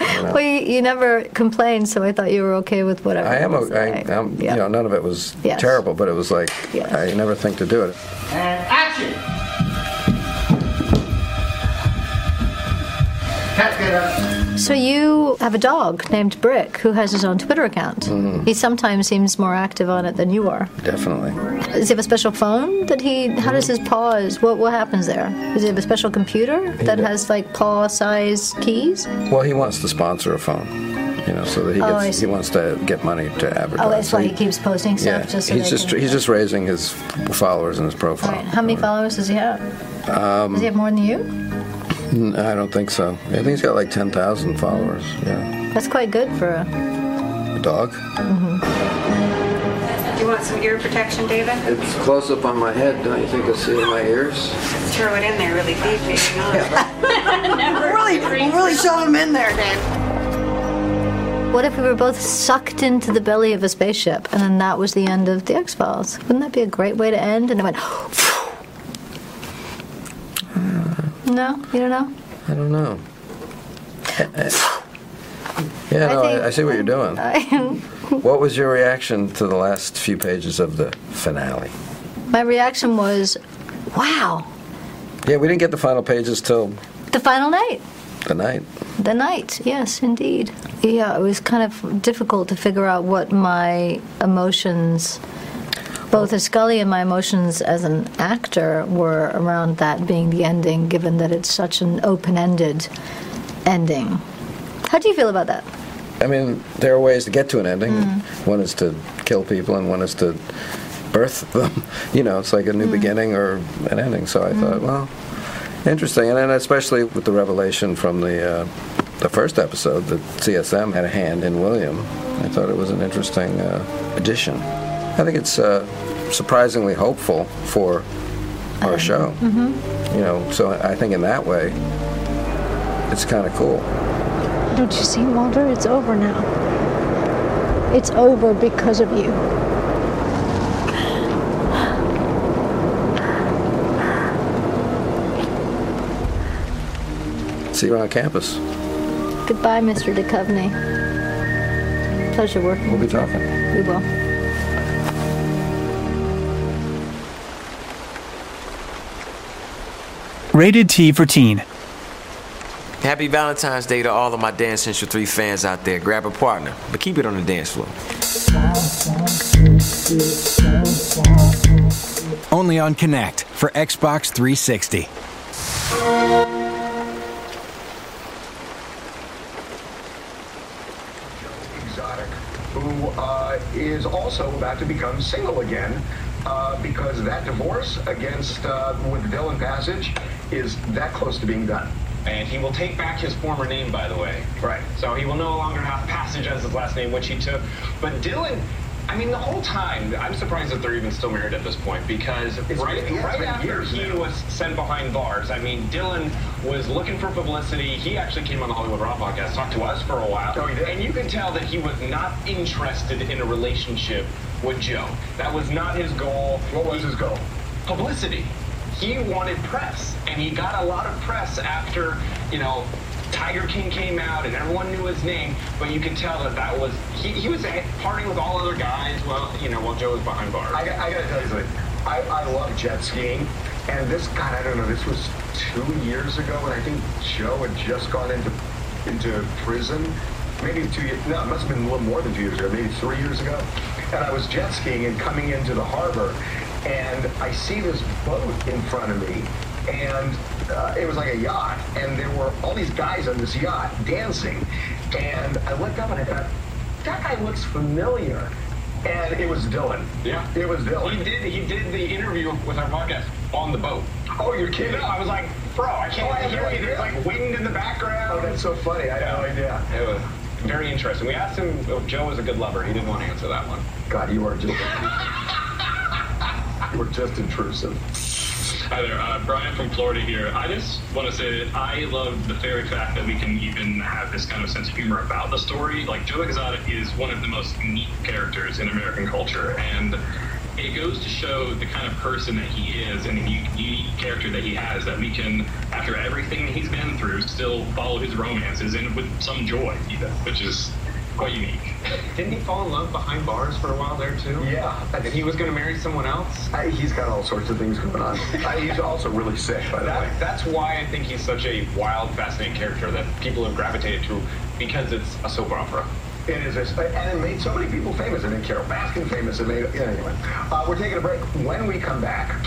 You know? Well, you, you never complained, so I thought you were okay with whatever. I am okay. I, I'm, yeah. You know, none of it was yes. terrible, but it was like, yes. I never think to do it. And action! Cats get up. So you have a dog named Brick who has his own Twitter account. Mm. He sometimes seems more active on it than you are. Definitely. Does he have a special phone that he, how does his paws, what what happens there? Does he have a special computer he that does. has like paw-size keys? Well, he wants to sponsor a phone. You know, so that he gets, oh, he wants to get money to advertise. Oh, that's so why he, he keeps posting stuff. Yeah, just so he's just he's just raising his followers in his profile. Right. How many followers does he have? Um, does he have more than you? I don't think so. I think he's got like ten thousand followers. Yeah. That's quite good for a, a dog. Mm-hmm. Do you want some ear protection, David? It's close up on my head. Don't you think I see in my ears? Throw it in there really deep, maybe not. Yeah. Never really, really shove them in there, Dave. What if we were both sucked into the belly of a spaceship, and then that was the end of the X-Files? Wouldn't that be a great way to end? And it went... No? You don't know? I don't know. Yeah, no, I, I see what you're doing. What was your reaction to the last few pages of the finale? My reaction was, wow. Yeah, we didn't get the final pages till... The final night. The night. The night, yes, indeed. Yeah, it was kind of difficult to figure out what my emotions... Both as Scully and my emotions as an actor were around that being the ending, given that it's such an open-ended ending. How do you feel about that? I mean, there are ways to get to an ending. Mm. One is to kill people, and one is to birth them. You know, it's like a new mm. beginning or an ending. So I mm. thought, well, interesting. And then especially with the revelation from the, uh, the first episode that C S M had a hand in William, I thought it was an interesting uh, addition. I think it's uh, surprisingly hopeful for our um, show. Mm-hmm. You know, so I think in that way, it's kind of cool. Don't you see, Mulder? It's over now. It's over because of you. See you on campus. Goodbye, Mister Duchovny. Pleasure working. We'll be talking. We will. Rated T for Teen. Happy Valentine's Day to all of my Dance Central three fans out there. Grab a partner, but keep it on the dance floor. Only on Kinect for Xbox three sixty. Joe Exotic, who uh, is also about to become single again. Uh, because that divorce against uh, with Dylan Passage is that close to being done. And he will take back his former name, by the way. Right. So he will no longer have Passage as his last name, which he took. But Dylan, I mean, the whole time, I'm surprised that they're even still married at this point, because it's right, been, right after he now. was sent behind bars, I mean, Dylan was looking for publicity. He actually came on the Hollywood Raw podcast, talked to us for a while. Oh, he did? And you could tell that he was not interested in a relationship with Joe. That was not his goal. What was his goal? Publicity. He wanted press, and he got a lot of press after, you know, Tiger King came out and everyone knew his name, but you could tell that that was, he, he was partying with all other guys, well, you know, while Joe was behind bars. I, I gotta tell you something. I, I love jet skiing. And this, God, I don't know, this was two years ago, and I think Joe had just gone into into prison. Maybe two years, no, it must have been a little more than two years ago, maybe three years ago. And I was jet skiing and coming into the harbor, and I see this boat in front of me, and uh, it was like a yacht, and there were all these guys on this yacht dancing. And I looked up and I thought, that guy looks familiar. And it was Dylan. Yeah. It was Dylan. He did he did the interview with our podcast on the boat. Oh, you're kidding? No, I was like, bro, I can't oh, hear you. There's like wind in the background. Oh, that's so funny. I had no idea. It was very interesting. We asked him if Joe was a good lover. He didn't want to answer that one. God, you are just you are just intrusive. Hi there, uh, Brian from Florida here. I just want to say that I love the very fact that we can even have this kind of sense of humor about the story. Like, Joe Exotic is one of the most unique characters in American culture, and it goes to show the kind of person that he is and the unique character that he has, that we can, after everything that he's been through, still follow his romances and with some joy, even, which is quite unique. Didn't he fall in love behind bars for a while there, too? Yeah. That he was going to marry someone else? I, he's got all sorts of things going on. I, he's also really sick, by the that, way. That's why I think he's such a wild, fascinating character that people have gravitated to, because it's a soap opera. It is, a, and it made so many people famous. It made Carol Baskin famous. It made, yeah, anyway. Uh, we're taking a break. When we come back,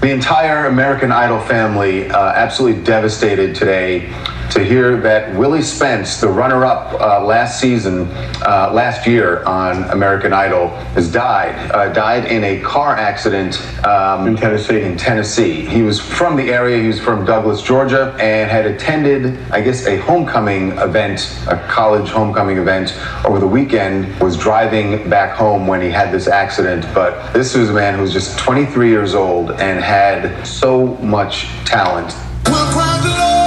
the entire American Idol family uh, absolutely devastated today to hear that Willie Spence, the runner-up uh, last season, uh, last year on American Idol, has died. Uh, died in a car accident um, in Tennessee. In Tennessee, he was from the area. He was from Douglas, Georgia, and had attended, I guess, a homecoming event, a college homecoming event over the weekend. Was driving back home when he had this accident. But this was a man who was just twenty-three years old and had so much talent. We'll praise the Lord.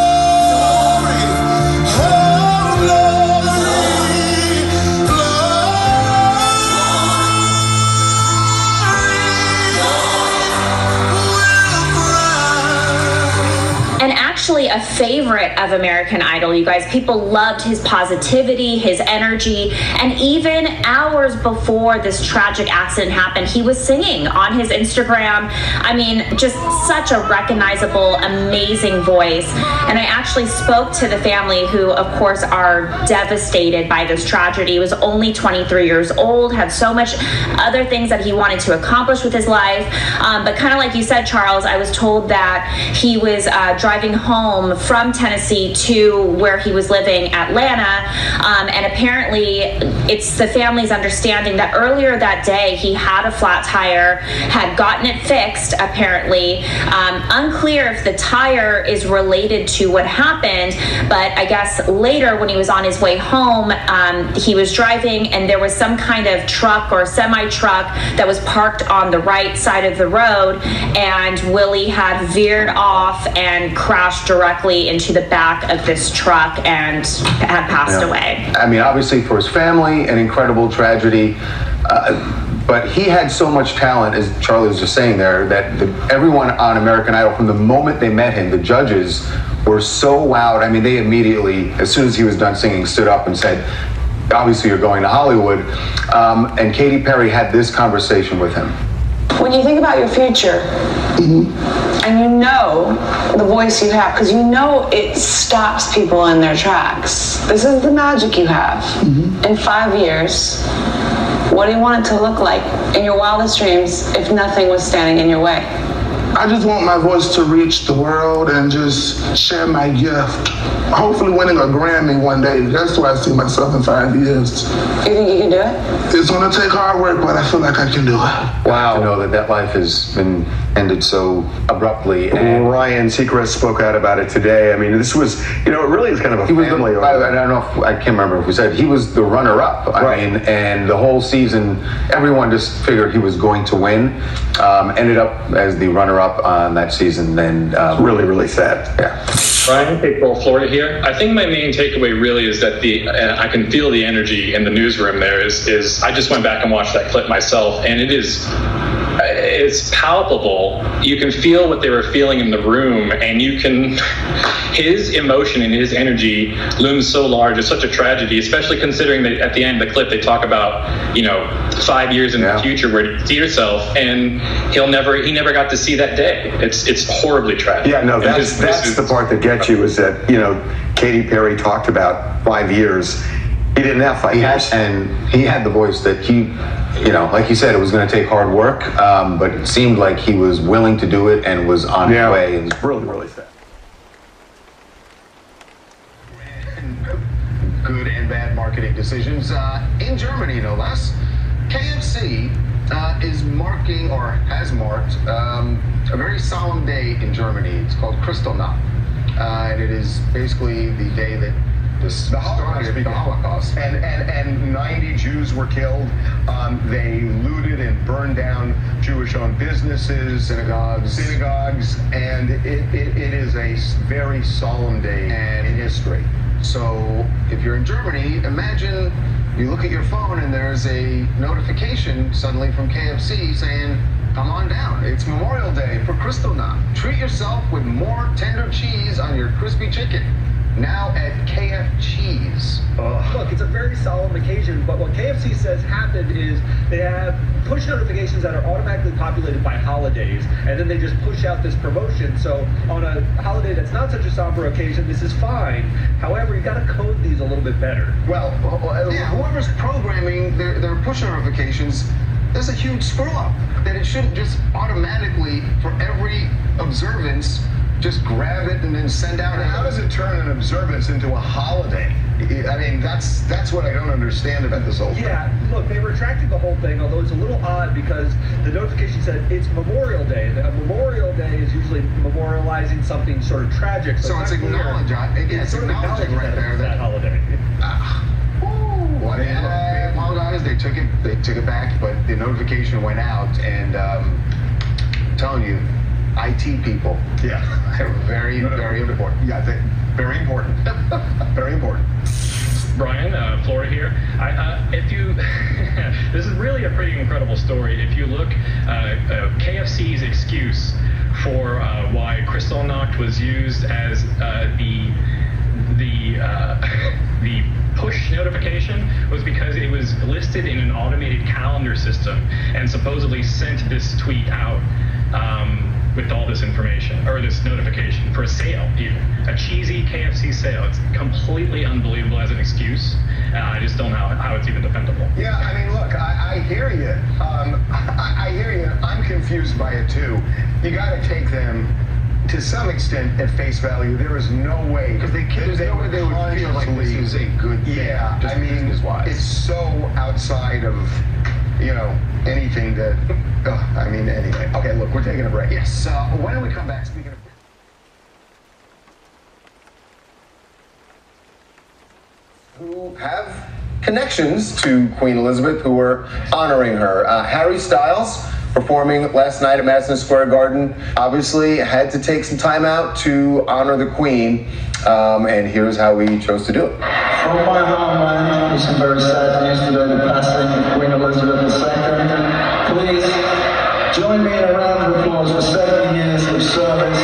Actually a favorite of American Idol, you guys. People loved his positivity, his energy, and even hours before this tragic accident happened, he was singing on his Instagram. I mean, just such a recognizable, amazing voice. And I actually spoke to the family, who of course are devastated by this tragedy. He was only twenty-three years old, had so much other things that he wanted to accomplish with his life. Um, but kind of like you said, Charles, I was told that he was uh, driving home home from Tennessee to where he was living, Atlanta, um, and apparently it's the family's understanding that earlier that day he had a flat tire, had gotten it fixed apparently. Um, unclear if the tire is related to what happened, but I guess later when he was on his way home, um, he was driving and there was some kind of truck or semi-truck that was parked on the right side of the road, and Willie had veered off and crashed directly into the back of this truck and had passed yeah. away. I mean, obviously for his family, an incredible tragedy, uh, but he had so much talent, as Charlie was just saying there, that the, everyone on American Idol, from the moment they met him, the judges were so wowed. I mean, they immediately, as soon as he was done singing, stood up and said, obviously you're going to Hollywood. Um, and Katy Perry had this conversation with him. When you think about your future, mm-hmm. and you know the voice you have, because you know it stops people in their tracks. This is the magic you have. Mm-hmm. In five years, what do you want it to look like in your wildest dreams if nothing was standing in your way? I just want my voice to reach the world and just share my gift. Hopefully winning a Grammy one day. That's where I see myself in five years. You think you can do it? It's gonna take hard work, but I feel like I can do it. Wow. To know that that life has been ended so abruptly. And Ryan Seacrest spoke out about it today. I mean, this was, you know, it really is kind of a he family. Was the, I, I don't know, if, I can't remember who said, he was the runner-up. I right. mean, and the whole season, everyone just figured he was going to win. Um, ended up as the runner-up on that season, then um, really, really sad. Yeah. Brian, April, Florida here. I think my main takeaway really is that the uh, I can feel the energy in the newsroom. There is is I just went back and watched that clip myself, and it is. I, it's palpable. You can feel what they were feeling in the room, and you can, his emotion and his energy looms so large. It's such a tragedy, especially considering that at the end of the clip, they talk about, you know, five years in yeah. the future where you see yourself, and he'll never, he never got to see that day. It's, it's horribly tragic. Yeah, no, that's, his, that's his, the part that gets you is that, you know, Katy Perry talked about five years. He didn't have five he years. Had, and he had the voice that he, you know, like you said, it was going to take hard work, um, but it seemed like he was willing to do it and was on his yeah. way. And really, really fast. Good and bad marketing decisions uh, in Germany, no less. K F C uh, is marking or has marked um, a very solemn day in Germany. It's called Kristallnacht, uh, and it is basically the day that This the Holocaust, the Holocaust. And, and and ninety Jews were killed. Um, they looted and burned down Jewish-owned businesses, synagogues, synagogues, and it, it, it is a very solemn day and in history. So if you're in Germany, imagine you look at your phone and there's a notification suddenly from K F C saying, "Come on down. It's Memorial Day for Kristallnacht. Treat yourself with more tender cheese on your crispy chicken." Now at K F Cheese. Ugh. Look, it's a very solemn occasion, but what K F C says happened is they have push notifications that are automatically populated by holidays, and then they just push out this promotion. So on a holiday that's not such a somber occasion, this is fine. However, you got to code these a little bit better. Well, yeah, whoever's programming their, their push notifications, that's a huge screw-up, that it shouldn't just automatically, for every observance, just grab it and then send out. How does it turn an observance into a holiday? I mean, that's that's what I don't understand about this whole thing. Yeah, look, they retracted the whole thing, although it's a little odd because the notification said it's Memorial Day. A Memorial Day is usually memorializing something sort of tragic. So, so it's acknowledging, it, it's, it's acknowledging right that there that, that holiday. Uh, what yeah. I apologize. They took it. They took it back, but the notification went out, and um, I'm telling you. I T people. Yeah. They're very, very important. Yeah, they're very important. Very important. Brian, uh, Flora here. I, uh, if you, this is really a pretty incredible story. If you look, uh, uh, K F C's excuse for uh, why Kristallnacht was used as uh, the, the, uh, the push notification was because it was listed in an automated calendar system and supposedly sent this tweet out. Um, with all this information, or this notification, for a sale even. A cheesy K F C sale. It's completely unbelievable as an excuse. Uh, I just don't know how, how it's even defendable. Yeah, I mean, look, I, I hear you. Um, I, I hear you. I'm confused by it, too. You got to take them, to some extent, at face value. There is no way. Because they there's no way they would feel like this is a good thing. Yeah, I mean, it's so outside of, you know, anything that... Oh, I mean, anyway. Okay, look, we're taking a break. Yes. Uh, why don't we come back? Speaking of... who have connections to Queen Elizabeth, who are honoring her. Uh, Harry Styles, performing last night at Madison Square Garden, obviously had to take some time out to honor the Queen, um, and here's how we chose to do it. From my heart, my heart was some very sad news today, the passing of Queen Elizabeth the Second. Please, join me in a round of applause for seven years of service.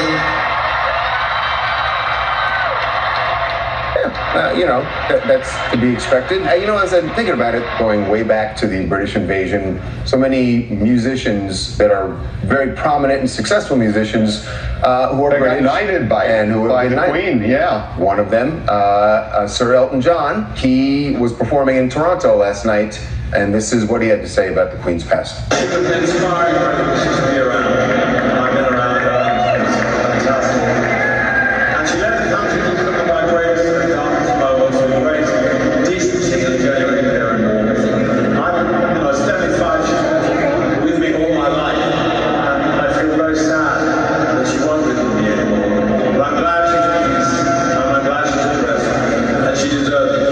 Yeah, uh, you know, that, that's to be expected. Uh, you know, as I'm thinking about it, going way back to the British invasion, so many musicians that are very prominent and successful musicians uh, who are British, knighted by and who by the Queen. Yeah, one of them, uh, uh, Sir Elton John. He was performing in Toronto last night. And this is what he had to say about the Queen's past. It's been inspiring recognition to be around. I've been around her, it's fantastic. And she left the country to by Braves and examples by World Trade Center, decency and genuine care and warmth. I was seventy-five, she's with me all my life, and I feel very sad that she wasn't with me anymore. But I'm glad she's at peace, and I'm glad she's at rest, and she deserves it.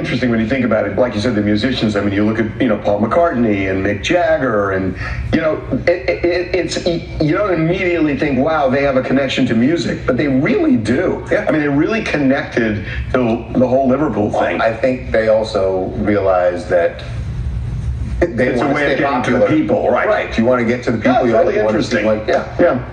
interesting when you think about it. Like you said, the musicians, I mean, you look at, you know, Paul McCartney and Mick Jagger, and, you know, it, it, it's, you don't immediately think, wow, they have a connection to music, but they really do. Yeah. I mean, they really connected to the whole Liverpool thing. I think they also realized that they it's want a way to of getting popular. To the people, right? Right. If you want to get to the people, yeah, you really want interesting. To be like, yeah, yeah.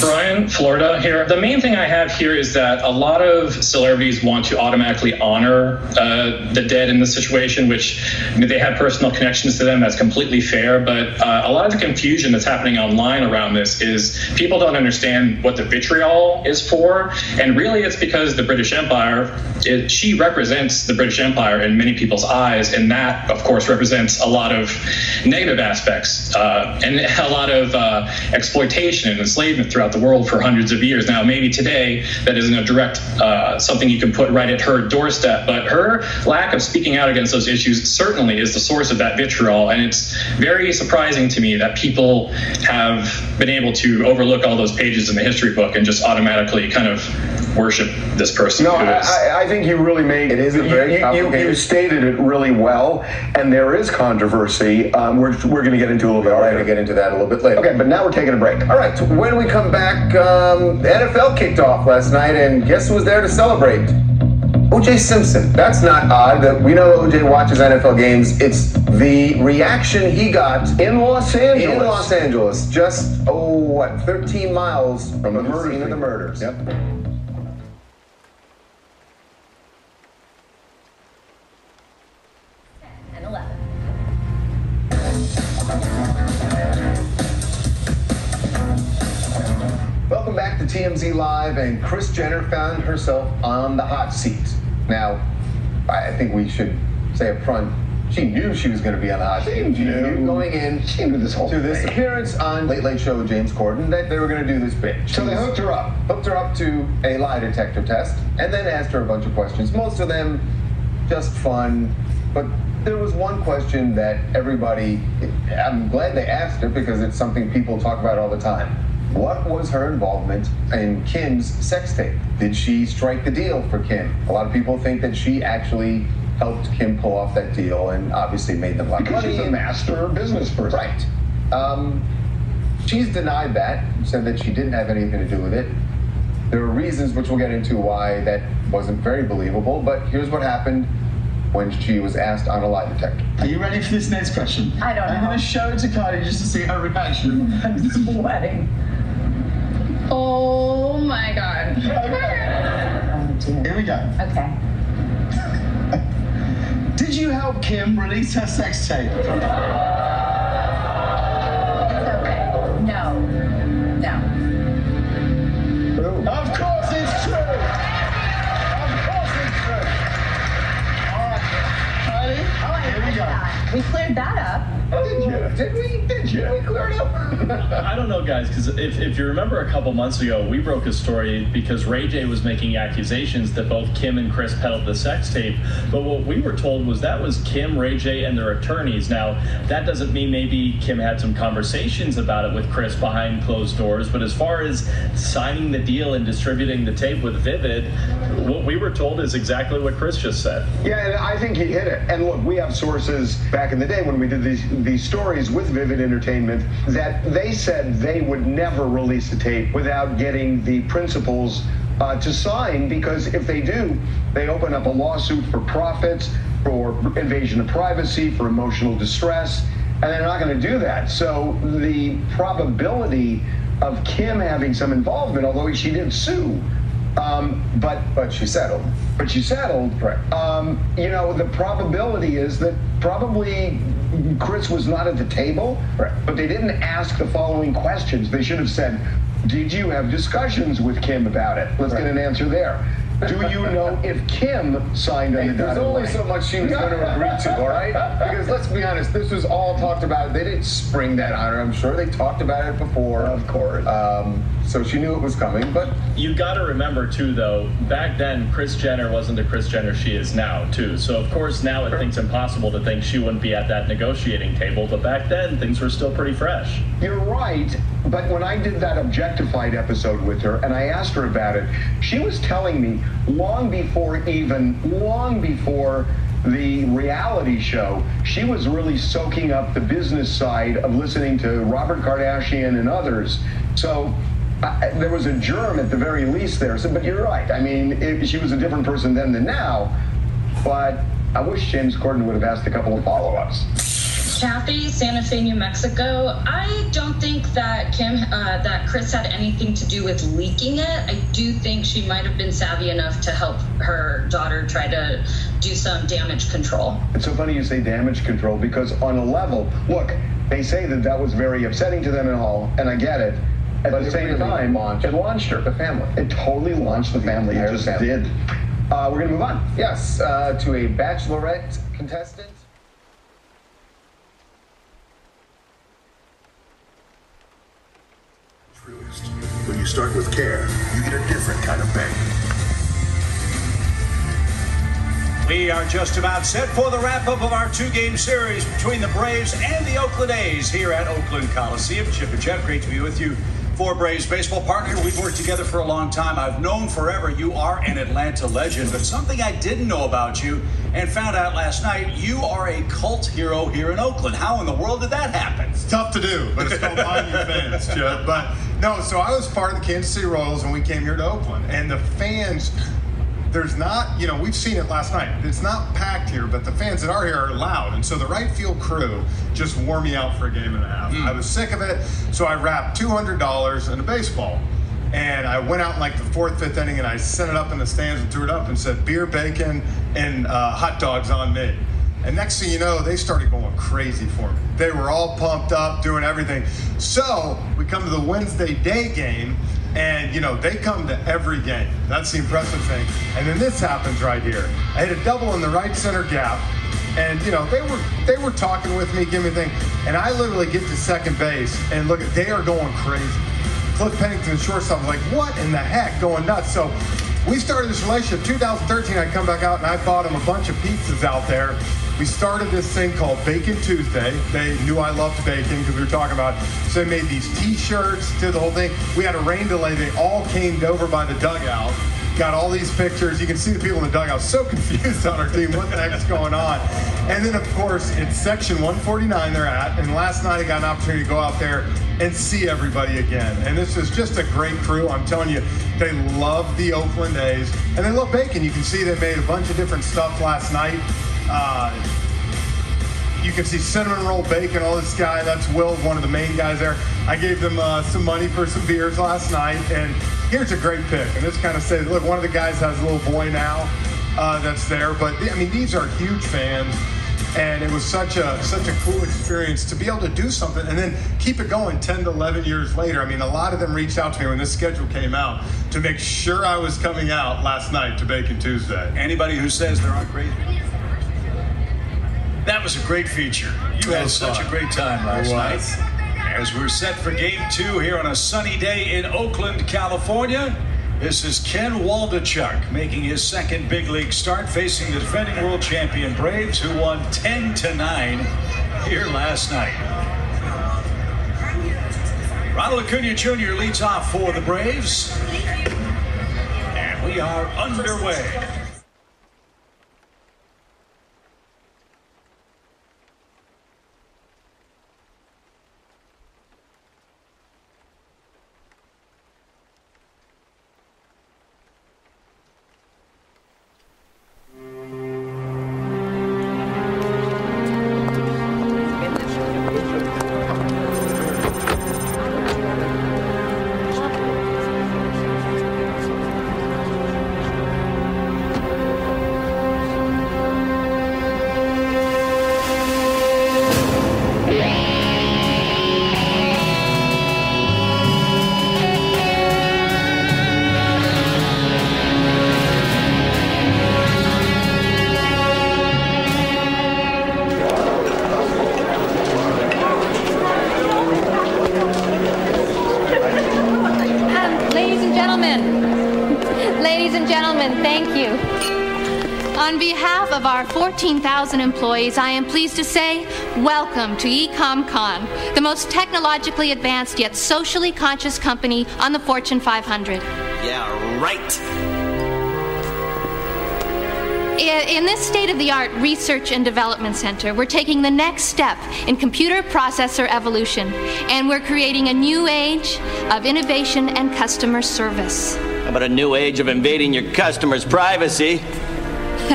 Brian, Florida here. The main thing I have here is that a lot of celebrities want to automatically honor uh, the dead in this situation, which, I mean, they have personal connections to them. That's completely fair. But uh, a lot of the confusion that's happening online around this is people don't understand what the vitriol is for. And really, it's because the British Empire, it, she represents the British Empire in many people's eyes. And that, of course, represents a lot of negative aspects uh, and a lot of uh, exploitation and enslavement throughout the world for hundreds of years. Now, maybe today that isn't a direct uh, something you can put right at her doorstep, but her lack of speaking out against those issues certainly is the source of that vitriol. And it's very surprising to me that people have been able to overlook all those pages in the history book and just automatically kind of worship this person. No, who is, I, I think you really made it is a very you, you, you stated it really well, and there is controversy. Um, we're we're going to get into a little bit. All right, going to get into that a little bit later. Okay, but now we're taking a break. All right, so when we come back, um, the N F L kicked off last night, and guess who was there to celebrate? O J Simpson. That's not odd. That we know O J watches N F L games. It's the reaction he got in Los Angeles. In Los Angeles, just oh, what, thirteen miles from the murder scene of the murders. Yep. Welcome back to T M Z Live, and Kris Jenner found herself on the hot seat. Now, I think we should say up front, she knew she was going to be on the hot seat. She knew. knew going in she knew this whole to this thing. appearance on Late Late Show with James Corden that they were going to do this bit. So they hooked her up, hooked her up to a lie detector test, and then asked her a bunch of questions. Most of them just fun, but there was one question that everybody, I'm glad they asked it because it's something people talk about all the time. What was her involvement in Kim's sex tape? Did she strike the deal for Kim? A lot of people think that she actually helped Kim pull off that deal and obviously made them like, because she's a master business person. Right. Um, she's denied that, said that she didn't have anything to do with it. There are reasons which we'll get into why that wasn't very believable, but here's what happened when she was asked on a lie detector. Are you ready for this next question? I don't know. I'm gonna show it to Cardi just to see her reaction. I'm sweating. Oh my God. Okay. Here we go. Okay. Did you help Kim release her sex tape? It's okay. No. No. Ooh. Of course it's true. Here we go. We cleared that up. Oh, did you? Did we? Did you? We cleared it up. I don't know, guys, because if, if you remember a couple months ago, we broke a story because Ray J was making accusations that both Kim and Kris peddled the sex tape. But what we were told was that was Kim, Ray J, and their attorneys. Now, that doesn't mean maybe Kim had some conversations about it with Kris behind closed doors. But as far as signing the deal and distributing the tape with Vivid, what we were told is exactly what Kris just said. Yeah, and I think he hit it. And look, we have sources back in the day when we did these these stories with Vivid Entertainment that they said they would never release the tape without getting the principals uh, to sign, because if they do, they open up a lawsuit for profits, for invasion of privacy, for emotional distress, and they're not going to do that. So the probability of Kim having some involvement, although she didn't sue, Um, but but she settled. But she settled. Right. Um, you know, the probability is that probably Kris was not at the table. Right. But they didn't ask the following questions. They should have said, "Did you have discussions with Kim about it?" Let's right. get an answer there. Do you know if Kim signed on the dotted line? There's only so much she was going to agree to, all right? Because let's be honest, this was all talked about. They didn't spring that on her. I'm sure they talked about it before. Of course. Um, so she knew it was coming, but... You got to remember, too, though, back then, Kris Jenner wasn't the Kris Jenner she is now, too. So, of course, now it thinks impossible to think she wouldn't be at that negotiating table. But back then, things were still pretty fresh. You're right. But when I did that objectified episode with her and I asked her about it, she was telling me long before even, long before the reality show, she was really soaking up the business side of listening to Robert Kardashian and others. So I, there was a germ at the very least there. So, but you're right. I mean, it, she was a different person then than now. But I wish James Corden would have asked a couple of follow-ups. Kathy, Santa Fe, New Mexico. I don't think that Kim, uh, that Kris had anything to do with leaking it. I do think she might have been savvy enough to help her daughter try to do some damage control. It's so funny you say damage control, because on a level, look, they say that that was very upsetting to them and all, and I get it. At but the same really time, launched, it launched her, the family. It totally launched the family. It just family. did. Uh, we're going to move on. Yes, uh, to a Bachelorette contestant. When you start with care, you get a different kind of bang. We are just about set for the wrap-up of our two-game series between the Braves and the Oakland A's here at Oakland Coliseum. Chip and Jeff, great to be with you. For Braves baseball partner, we've worked together for a long time. I've known forever you are an Atlanta legend, but something I didn't know about you and found out last night, you are a cult hero here in Oakland. How in the world did that happen? It's tough to do, but it's called mind your fans, Chip. But no, so I was part of the Kansas City Royals when we came here to Oakland, and the fans, there's not, you know, we've seen it last night. It's not packed here, but the fans that are here are loud. And so the right field crew just wore me out for a game and a half. Mm. I was sick of it, so I wrapped two hundred dollars in a baseball. And I went out in like the fourth, fifth inning, and I sent it up in the stands and threw it up and said, beer, bacon, and uh, hot dogs on me. And next thing you know, they started going crazy for me. They were all pumped up, doing everything. So we come to the Wednesday day game, and, you know, they come to every game. That's the impressive thing. And then this happens right here. I hit a double in the right center gap. And, you know, they were they were talking with me, giving me things. And I literally get to second base, and look, they are going crazy. Cliff Pennington, shortstop, was like, what in the heck, going nuts? So we started this relationship. two thousand thirteen, I come back out, and I bought them a bunch of pizzas out there. We started this thing called Bacon Tuesday. They knew I loved bacon because we were talking about it. So they made these T-shirts, did the whole thing. We had a rain delay. They all came over by the dugout, got all these pictures. You can see the people in the dugout so confused on our team. What the heck's going on? And then, of course, it's section one forty-nine they're at. And last night I got an opportunity to go out there and see everybody again. And this is just a great crew. I'm telling you, they love the Oakland A's. And they love bacon. You can see they made a bunch of different stuff last night. Uh, you can see cinnamon roll bacon, all this guy, that's Will, one of the main guys there. I gave them uh, some money for some beers last night, and here's a great pick. And this kind of says, look, one of the guys has a little boy now uh, that's there, but I mean, these are huge fans, and it was such a such a cool experience to be able to do something and then keep it going ten to eleven years later. I mean, a lot of them reached out to me when this schedule came out to make sure I was coming out last night to Bacon Tuesday. Anybody who says there aren't great... That was a great feature. You had such a great time last night. As we're set for game two here on a sunny day in Oakland, California, this is Ken Waldachuk making his second big league start, facing the defending world champion Braves, who won ten to nine here last night. Ronald Acuna Junior leads off for the Braves, and we are underway. fourteen thousand employees, I am pleased to say, welcome to EcomCon, the most technologically advanced yet socially conscious company on the Fortune five hundred. Yeah, right. In this state-of-the-art research and development center, we're taking the next step in computer processor evolution, and we're creating a new age of innovation and customer service. How about a new age of invading your customers' privacy?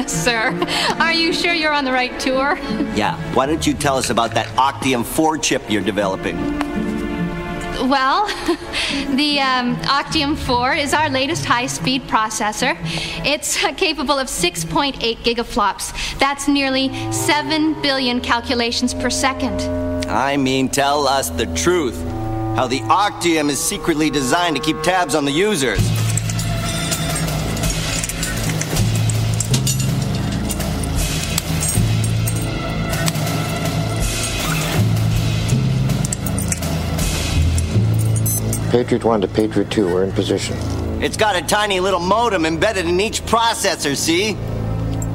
Sir, are you sure you're on the right tour? Yeah, why don't you tell us about that Octium four chip you're developing? Well, the um, Octium four is our latest high-speed processor. It's uh, capable of six point eight gigaflops. That's nearly seven billion calculations per second. I mean, tell us the truth. How the Octium is secretly designed to keep tabs on the users. Patriot one to Patriot two are in position. It's got a tiny little modem embedded in each processor, see?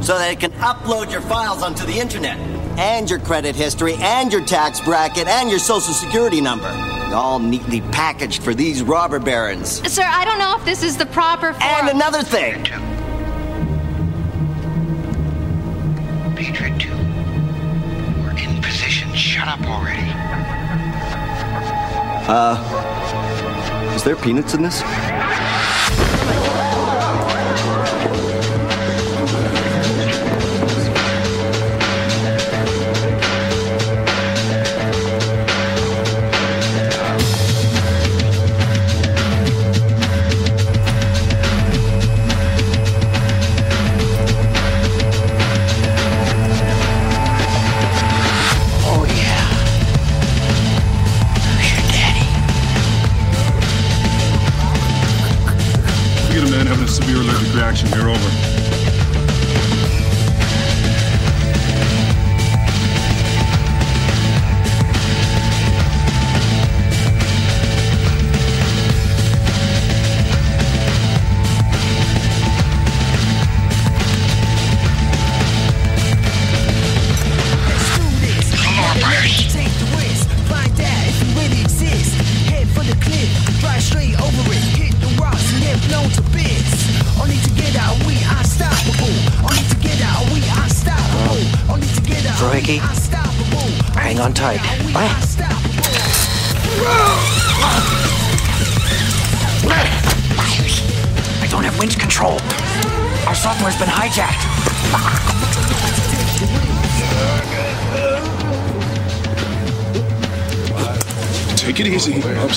So that it can upload your files onto the internet. And your credit history, and your tax bracket, and your social security number. All neatly packaged for these robber barons. Sir, I don't know if this is the proper form. And another thing. Patriot two. We're in position. Shut up already. Uh... Is there peanuts in this?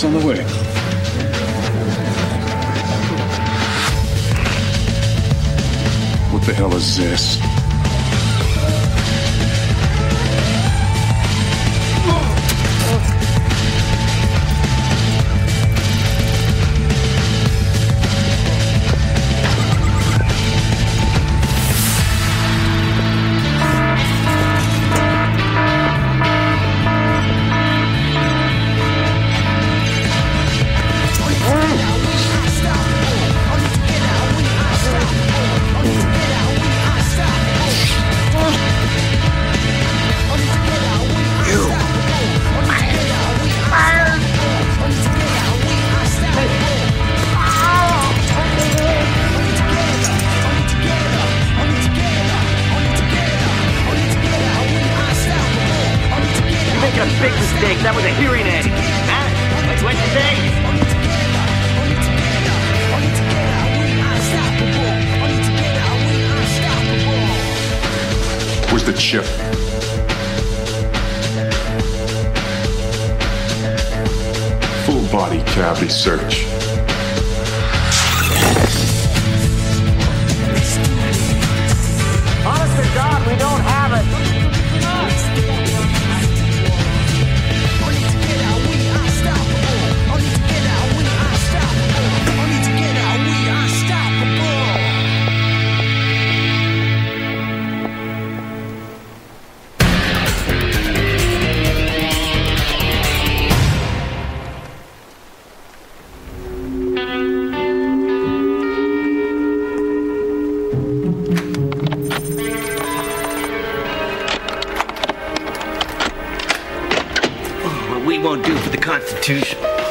On the way. What the hell is this?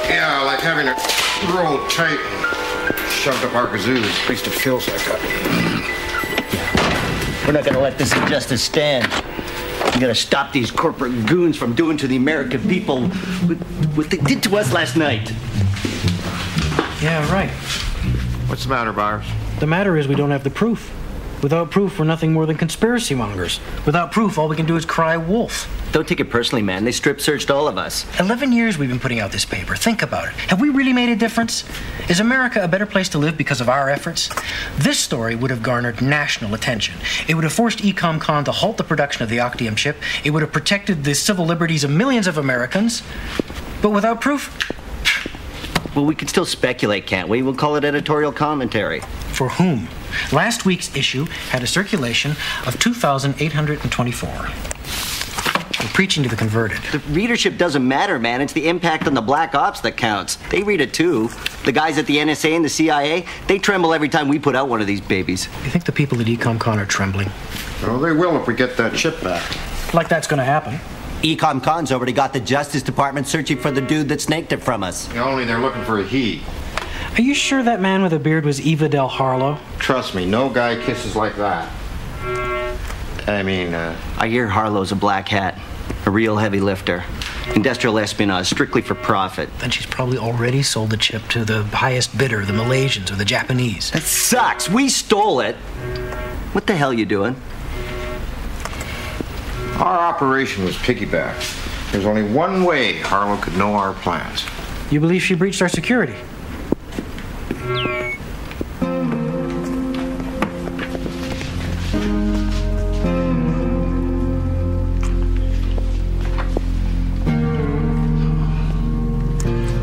Yeah, like having it rolled tight and shoved up our kazoo is a waste of kills like that. We're not gonna let this injustice stand. We gotta stop these corporate goons from doing to the American people what they did to us last night. Yeah, right. What's the matter, Byers? The matter is we don't have the proof. Without proof, we're nothing more than conspiracy mongers. Without proof, all we can do is cry wolf. Don't take it personally, man. They strip-searched all of us. Eleven years we've been putting out this paper. Think about it. Have we really made a difference? Is America a better place to live because of our efforts? This story would have garnered national attention. It would have forced EcomCon to halt the production of the Octium chip. It would have protected the civil liberties of millions of Americans. But without proof... Well, we can still speculate, can't we? We'll call it editorial commentary. For whom? Last week's issue had a circulation of two thousand eight hundred twenty-four. We're preaching to the converted. The readership doesn't matter, man. It's the impact on the black ops that counts. They read it, too. The guys at the N S A and the C I A, they tremble every time we put out one of these babies. You think the people at EcomCon are trembling? Well, they will if we get that chip back. Like that's going to happen. EcomCon's already got the Justice Department searching for the dude that snaked it from us. Only they're looking for a he. Are you sure that man with a beard was Eva Del Harlow? Trust me, no guy kisses like that. I mean, uh... I hear Harlow's a black hat, a real heavy lifter. Industrial espionage, strictly for profit. Then she's probably already sold the chip to the highest bidder, the Malaysians or the Japanese. That sucks! We stole it! What the hell are you doing? Our operation was piggybacked. There's only one way Harlow could know our plans. You believe she breached our security?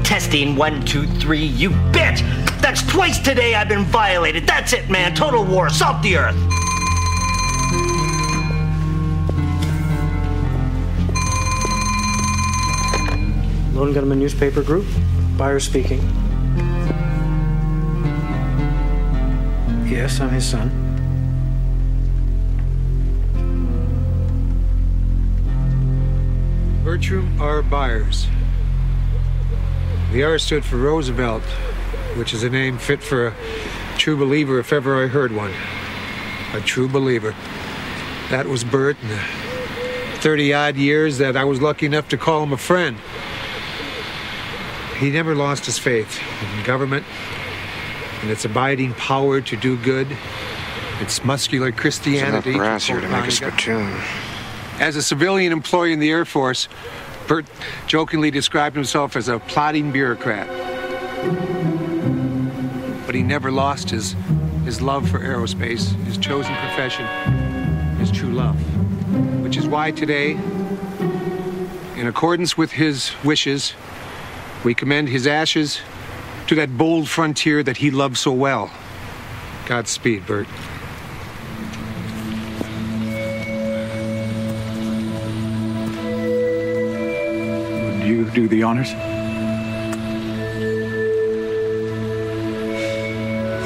Testing one, two, three, you bitch! That's twice today I've been violated. That's it, man. Total war. Salt the earth. Lone Gunman Newspaper Group, Buyer speaking. Yes, I'm his son. Bertram R. Byers. The R stood for Roosevelt, which is a name fit for a true believer if ever I heard one. A true believer. That was Bert, and the thirty-odd years that I was lucky enough to call him a friend. He never lost his faith in government and its abiding power to do good, its muscular Christianity. There's enough brass here to make a spittoon. As a civilian employee in the Air Force, Bert jokingly described himself as a plodding bureaucrat. But he never lost his, his love for aerospace, his chosen profession, his true love, which is why today, in accordance with his wishes, we commend his ashes to that bold frontier that he loved so well. Godspeed, Bert. Would you do the honors?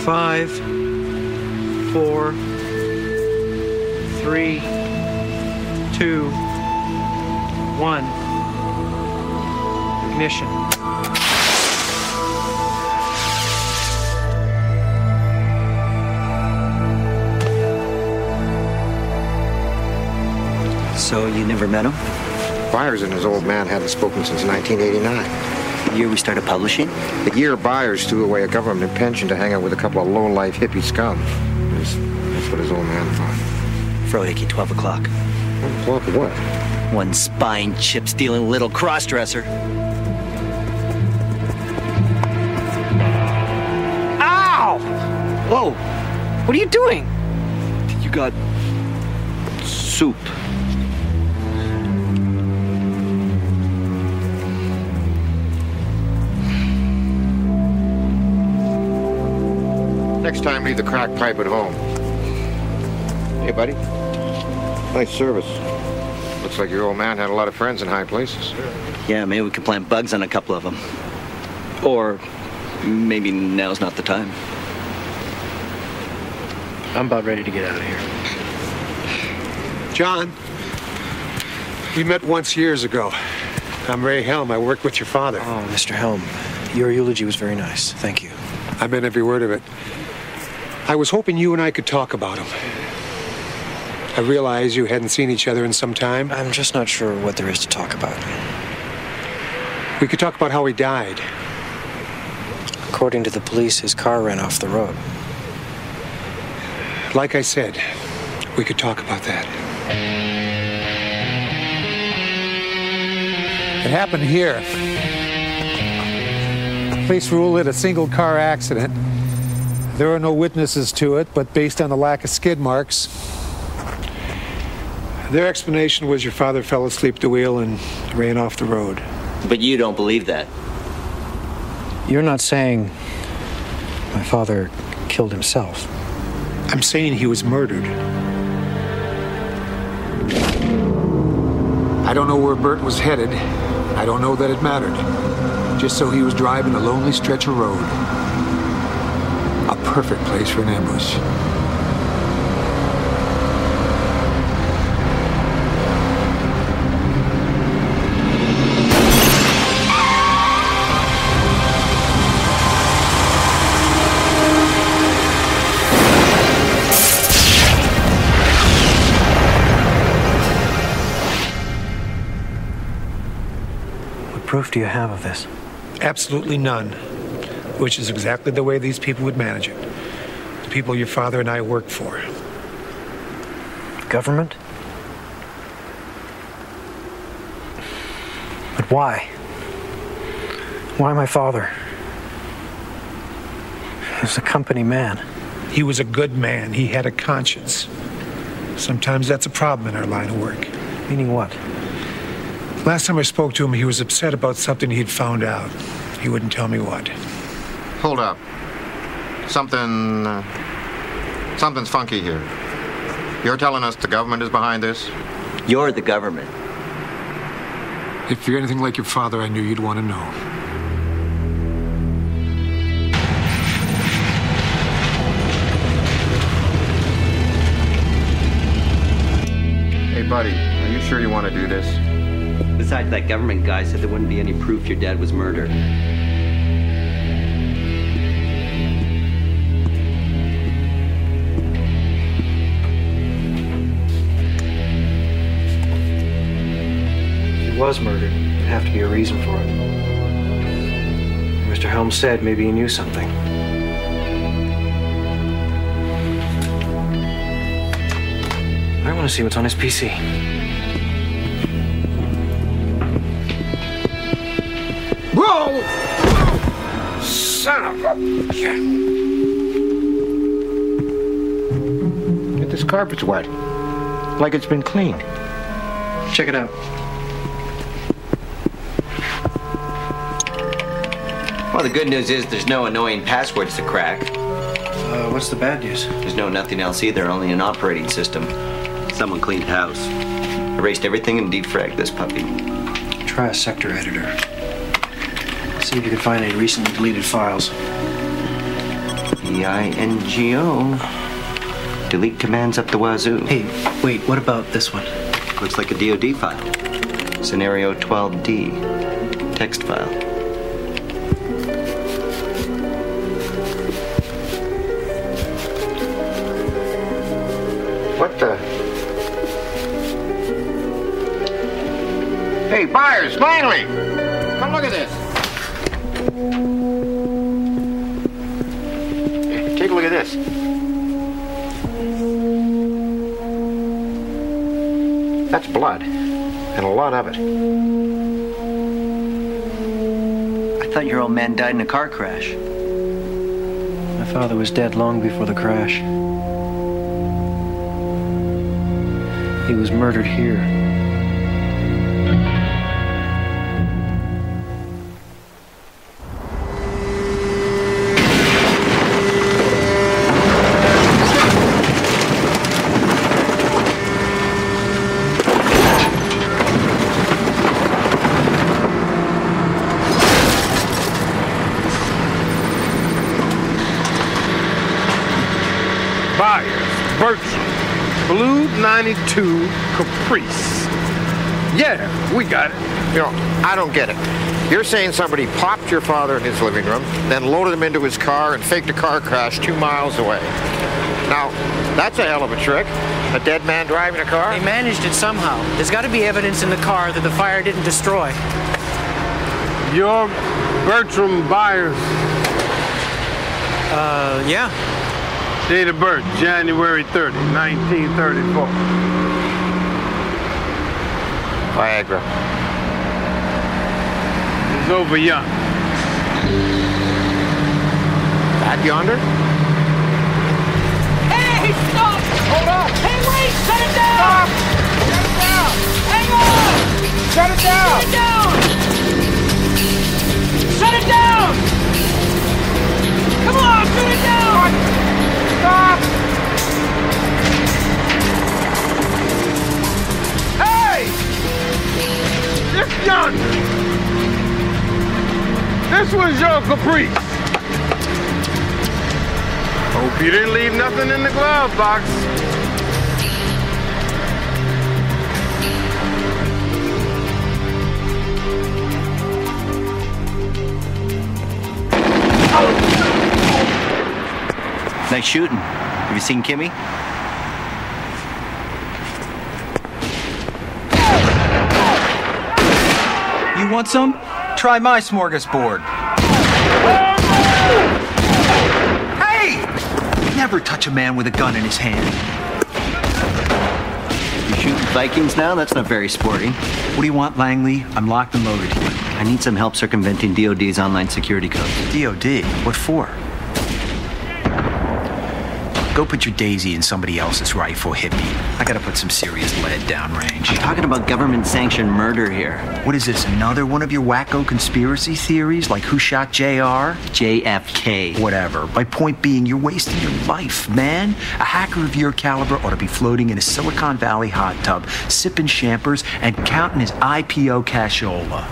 Five, four, three, two, one. Ignition. So you never met him? Byers and his old man hadn't spoken since nineteen eighty-nine. The year we started publishing? The year Byers threw away a government pension to hang out with a couple of low-life hippie scum. That's, that's what his old man thought. Frohickey, twelve o'clock. twelve o'clock what? One spine chip-stealing little cross-dresser. Ow! Whoa! What are you doing? You got... soup. Next time, leave the crack pipe at home. Hey, buddy. Nice service. Looks like your old man had a lot of friends in high places. Yeah, maybe we could plant bugs on a couple of them. Or maybe now's not the time. I'm about ready to get out of here. John, we met once years ago. I'm Ray Helm. I worked with your father. Oh, Mister Helm, your eulogy was very nice. Thank you. I meant every word of it. I was hoping you and I could talk about him. I realize you hadn't seen each other in some time. I'm just not sure what there is to talk about. We could talk about how he died. According to the police, his car ran off the road. Like I said, we could talk about that. It happened here. Police rule it a single car accident. There are no witnesses to it, but based on the lack of skid marks... Their explanation was your father fell asleep at the wheel and ran off the road. But you don't believe that. You're not saying my father killed himself. I'm saying he was murdered. I don't know where Bert was headed. I don't know that it mattered. Just so he was driving a lonely stretch of road. A perfect place for an ambush. What proof do you have of this? Absolutely none, which is exactly the way these people would manage it. The people your father and I worked for. Government? But why? Why my father? He was a company man. He was a good man. He had a conscience. Sometimes that's a problem in our line of work. Meaning what? Last time I spoke to him, he was upset about something he'd found out. He wouldn't tell me what. Hold up. Something... Uh, something's funky here. You're telling us the government is behind this? You're the government. If you're anything like your father, I knew you'd want to know. Hey, buddy, are you sure you want to do this? Besides, that government guy said there wouldn't be any proof your dad was murdered. If he was murdered, there'd have to be a reason for it. Mister Helms said maybe he knew something. I want to see what's on his P C. Whoa! Whoa! Son of a... Get this carpet's wet. Like it's been cleaned. Check it out. Well, the good news is there's no annoying passwords to crack. Uh, what's the bad news? There's no nothing else either, only an operating system. Someone cleaned house. Erased everything and defragged this puppy. Try a sector editor. See if you can find any recently deleted files. D I N G O. Delete commands up the wazoo. Hey, wait, what about this one? Looks like a D O D file. Scenario twelve D. Text file. What the? Hey, Byers, Langley! Come look at this. Take a look at this. That's blood, and a lot of it. I thought your old man died in a car crash. My father was dead long before the crash. He was murdered here. ninety-two Caprice. Yeah, we got it. You know, I don't get it. You're saying somebody popped your father in his living room, then loaded him into his car and faked a car crash two miles away. Now, that's a hell of a trick. A dead man driving a car? They managed it somehow. There's got to be evidence in the car that the fire didn't destroy. You're Bertram Byers. Uh, yeah. Date of birth, January thirtieth, nineteen thirty-four. Viagra. It's over young. Back yonder? Hey, stop! Hold on! Hey, wait! Shut it down! Stop. Shut it down! Hang on! Shut it down! Shut it down! Shut it down! Come on, shut it down! Stop! Hey! This gun! This was your caprice. Hope you didn't leave nothing in the glove box. Nice shooting. Have you seen Kimmy? You want some? Try my smorgasbord. Never touch a man with a gun in his hand. You shooting Vikings now? That's not very sporting. What do you want, Langley? I'm locked and loaded here. I need some help circumventing D O D's online security code. D O D? What for? Go put your daisy in somebody else's rifle, hippie. I gotta put some serious lead downrange. I'm talking about government-sanctioned murder here. What is this, another one of your wacko conspiracy theories? Like who shot J R? J F K. Whatever. My point being, you're wasting your life, man. A hacker of your caliber ought to be floating in a Silicon Valley hot tub, sipping champers and counting his I P O cashola.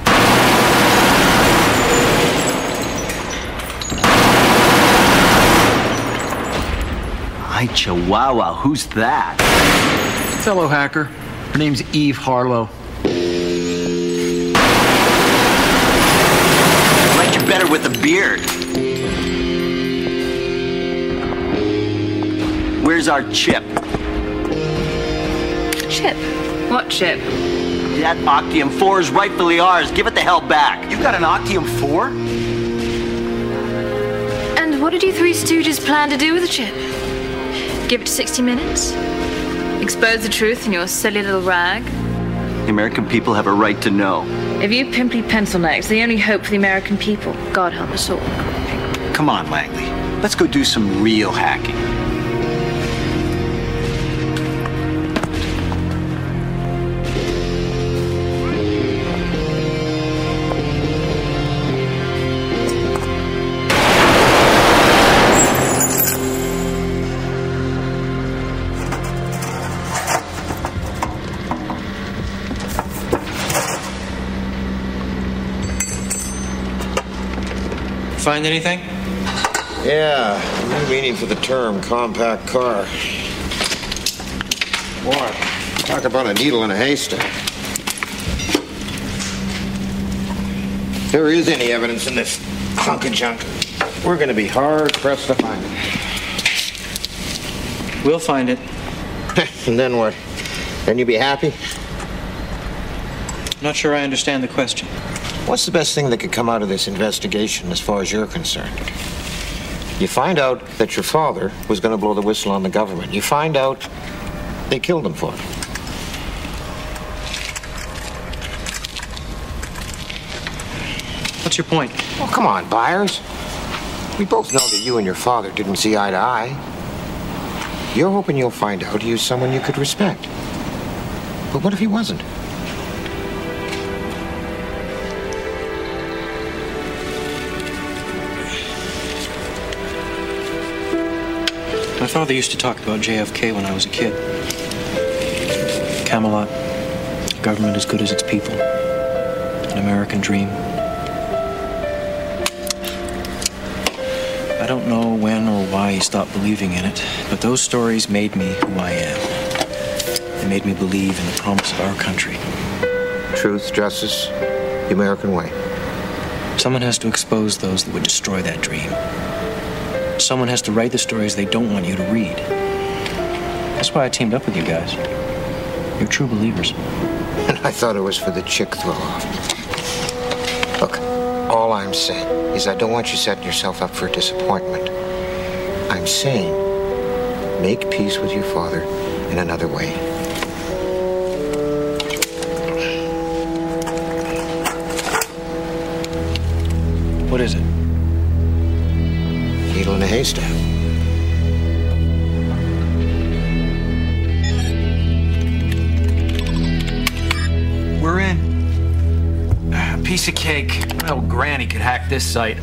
Hi, Chihuahua, who's that? Fellow hacker. Her name's Eve Harlow. I liked you better with a beard. Where's our chip? Chip? What chip? That Octium four is rightfully ours. Give it the hell back. You got an Octium four? And what did you three stooges plan to do with the chip? Give it sixty minutes. Expose the truth in your silly little rag. The American people have a right to know. If you pimply pencil necks, the only hope for the American people. God help us all. Come on, Langley. Let's go do some real hacking. Find anything? Yeah, new meaning for the term compact car. Boy, talk about a needle in a haystack. If there is any evidence in this hunk of junk, we're going to be hard-pressed to find it. We'll find it. And then what? Then you'll be happy? Not sure I understand the question. What's the best thing that could come out of this investigation as far as you're concerned? You find out that your father was going to blow the whistle on the government. You find out they killed him for it. What's your point? Oh, come on, Byers. We both know that you and your father didn't see eye to eye. You're hoping you'll find out he was someone you could respect. But what if he wasn't? My father used to talk about J F K when I was a kid. Camelot, a government as good as its people, an American dream. I don't know when or why he stopped believing in it, but those stories made me who I am. They made me believe in the promise of our country. Truth, justice, the American way. Someone has to expose those that would destroy that dream. Someone has to write the stories they don't want you to read. why I teamed up with you guys. You're true believers. And I thought it was for the chick throw-off. Look, all I'm saying is I don't want you setting yourself up for disappointment. I'm saying make peace with your father in another way. What is it? Needle in a haystack. We're in. A piece of cake. Well, Granny could hack this site.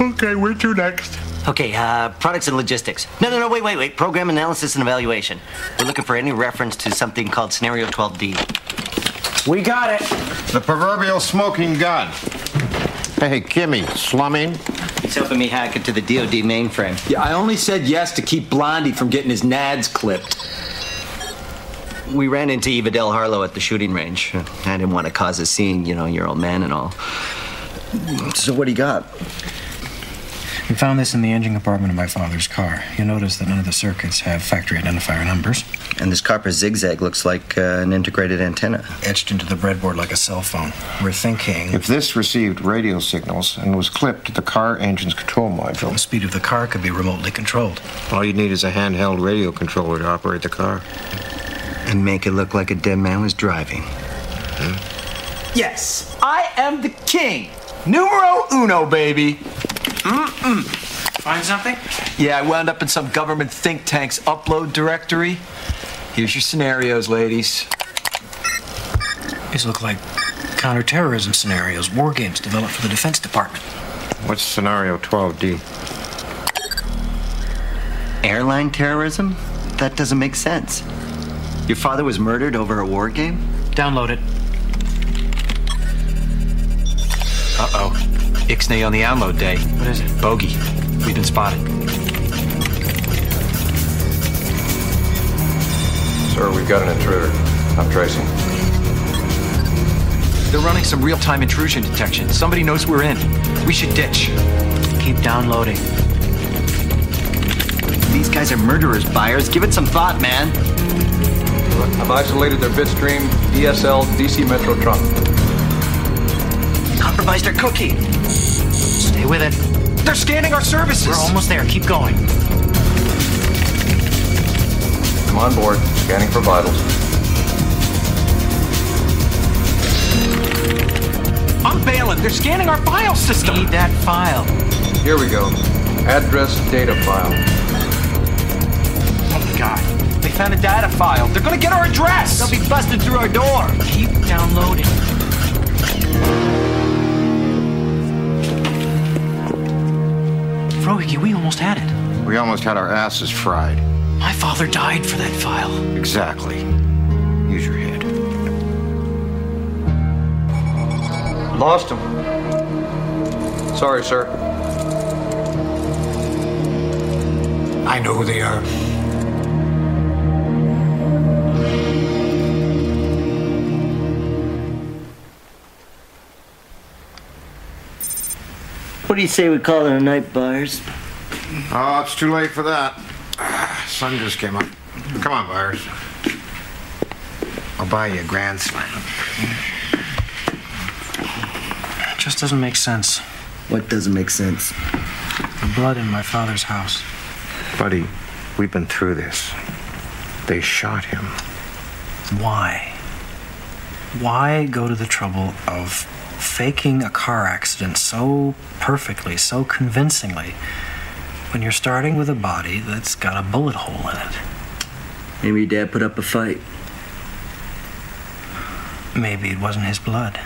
Okay, we're to next. Okay, uh, products and logistics. No, no, no, wait, wait, wait. Program analysis and evaluation. We're looking for any reference to something called Scenario twelve D. We got it. The proverbial smoking gun. Hey, Kimmy, slumming? He's helping me hack it to the D O D mainframe. Yeah, I only said yes to keep Blondie from getting his nads clipped. We ran into Eva Del Harlow at the shooting range. I didn't want to cause a scene, you know, your old man and all. So what do you got? We found this in the engine compartment of my father's car. You'll notice that none of the circuits have factory identifier numbers. And this copper zigzag looks like uh, an integrated antenna. Etched into the breadboard like a cell phone. We're thinking... If this received radio signals and was clipped to the car engine's control module... The speed of the car could be remotely controlled. All you need is a handheld radio controller to operate the car. And make it look like a dead man was driving. Huh? Yes, I am the king. Numero uno, baby. Mm-mm. Find something? Yeah, I wound up in some government think tank's upload directory. Here's your scenarios, ladies. These look like counterterrorism scenarios, war games developed for the Defense Department. What's scenario twelve D? Airline terrorism? That doesn't make sense. Your father was murdered over a war game? Download it. Uh-oh. Ixnay on the download day. What is it? Bogey. We've been spotted. Sir, we've got an intruder. I'm tracing. They're running some real-time intrusion detection. Somebody knows we're in. We should ditch. Keep downloading. These guys are murderers, buyers. Give it some thought, man. I've isolated their bitstream, D S L, D C Metro trunk. Compromised their cookie. Stay with it. They're scanning our services. We're almost there. Keep going. I'm on board. Scanning for vitals. I'm bailing. They're scanning our file system. Need that file. Here we go. Address data file. Oh, my God. They found a data file. They're gonna get our address. They'll be busted through our door. Keep downloading. Frohicke, we almost had it. We almost had our asses fried. My father died for that file. Exactly. Use your head. Lost him. Sorry, sir. I know who they are. What do you say we call it a night, Byers? Oh, it's too late for that. Ah, sun just came up. Come on, Byers. I'll buy you a grand slam. It just doesn't make sense. What doesn't make sense? The blood in my father's house. Buddy, we've been through this. They shot him. Why? Why go to the trouble of... faking a car accident so perfectly, so convincingly, when you're starting with a body that's got a bullet hole in it? Maybe your dad put up a fight. Maybe it wasn't his blood.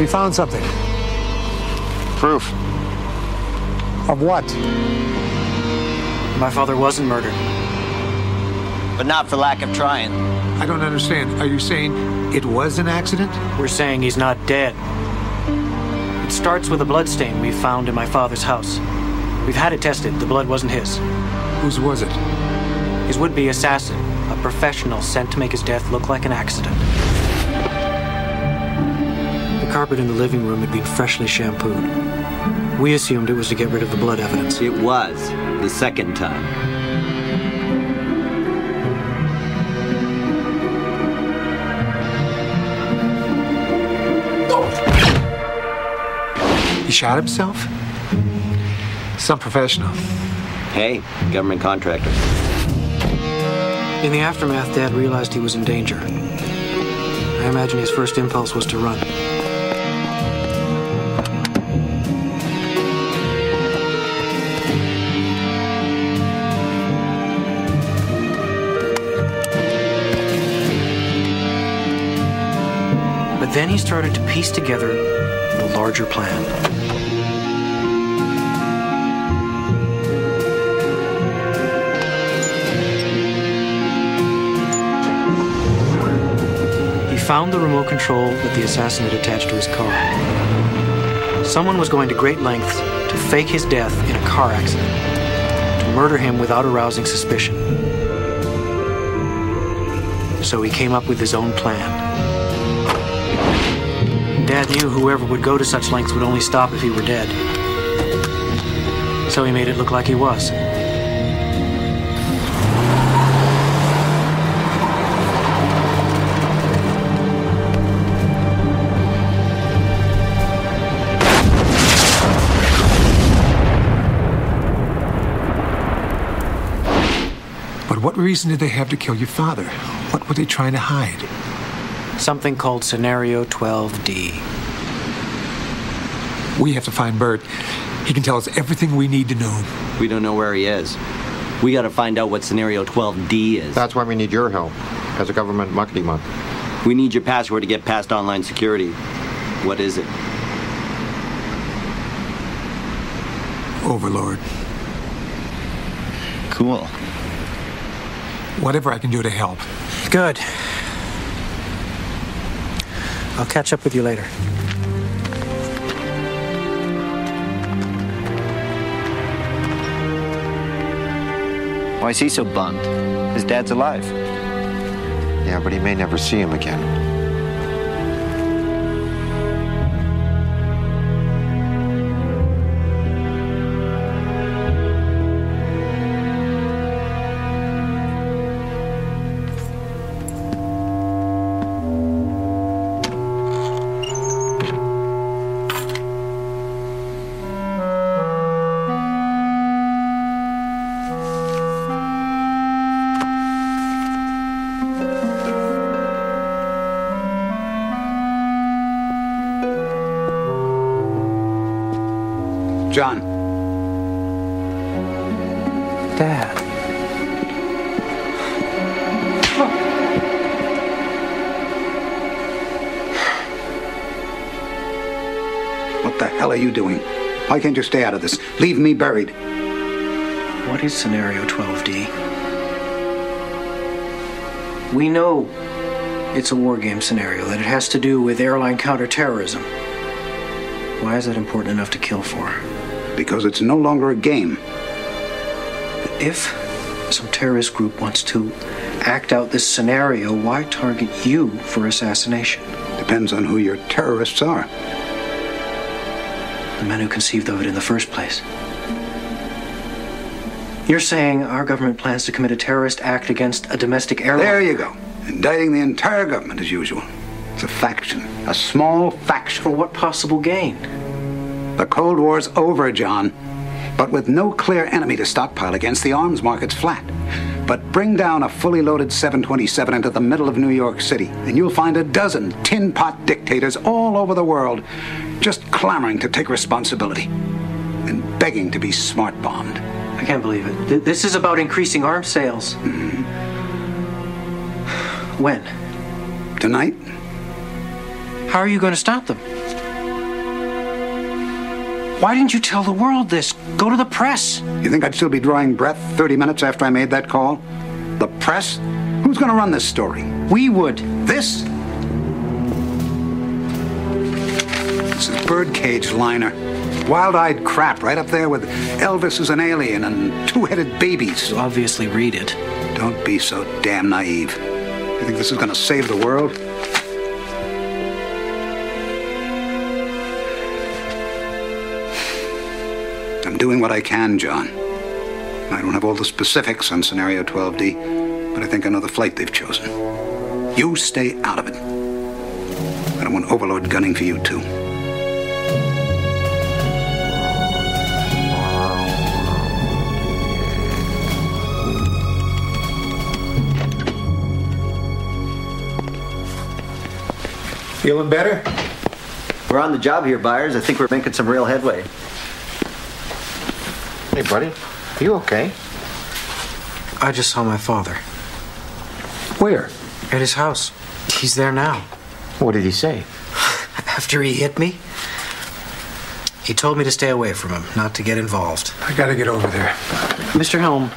We found something. Proof. Of what? My father wasn't murdered. But not for lack of trying. I don't understand. Are you saying it was an accident? We're saying he's not dead. It starts with a blood stain we found in my father's house. We've had it tested. The blood wasn't his. Whose was it? His would-be assassin, a professional sent to make his death look like an accident. The carpet in the living room had been freshly shampooed. We assumed it was to get rid of the blood evidence. It was, the second time. He shot himself? Some professional. Hey, government contractor. In the aftermath, Dad realized he was in danger. I imagine his first impulse was to run. But then he started to piece together the larger plan. Found the remote control that the assassin had attached to his car. Someone was going to great lengths to fake his death in a car accident, to murder him without arousing suspicion. So he came up with his own plan. Dad knew whoever would go to such lengths would only stop if he were dead. So he made it look like he was. What reason did they have to kill your father? What were they trying to hide? Something called Scenario twelve D. We have to find Bert. He can tell us everything we need to know. We don't know where he is. We gotta find out what Scenario twelve D is. That's why we need your help, as a government muckety muck. We need your password to get past online security. What is it? Overlord. Cool. Whatever I can do to help. Good. I'll catch up with you later. Why is he so bummed? His dad's alive. Yeah, but he may never see him again. John. Dad. What the hell are you doing? Why can't you stay out of this? Leave me buried. What is Scenario twelve D? We know it's a war game scenario, that it has to do with airline counterterrorism. Why is that important enough to kill for? Because it's no longer a game. But if some terrorist group wants to act out this scenario, why target you for assassination? Depends on who your terrorists are. The men who conceived of it in the first place. You're saying our government plans to commit a terrorist act against a domestic airline? There you go. Indicting the entire government as usual. It's a faction. A small faction. For what possible gain? The Cold War's over, John, but with no clear enemy to stockpile against, the arms market's flat. But bring down a fully loaded seven twenty-seven into the middle of New York City, and you'll find a dozen tin pot dictators all over the world just clamoring to take responsibility and begging to be smart bombed. I can't believe it. Th- this is about increasing arms sales. Mm-hmm. When? Tonight. How are you going to stop them? Why didn't you tell the world this? Go to the press. You think I'd still be drawing breath thirty minutes after I made that call? The press? Who's going to run this story? We would. This? This is birdcage liner. Wild-eyed crap right up there with Elvis is an alien and two-headed babies. You obviously read it. Don't be so damn naive. You think this is going to save the world? I'm doing what I can, John. I don't have all the specifics on Scenario twelve D, but I think I know the flight they've chosen. You stay out of it. I don't want overload gunning for you, too. Feeling better? We're on the job here, Byers. I think we're making some real headway. Hey, buddy. You okay? I just saw my father. Where? At his house. He's there now. What did he say? After he hit me, he told me to stay away from him, not to get involved. I gotta get over there. Mister Helm,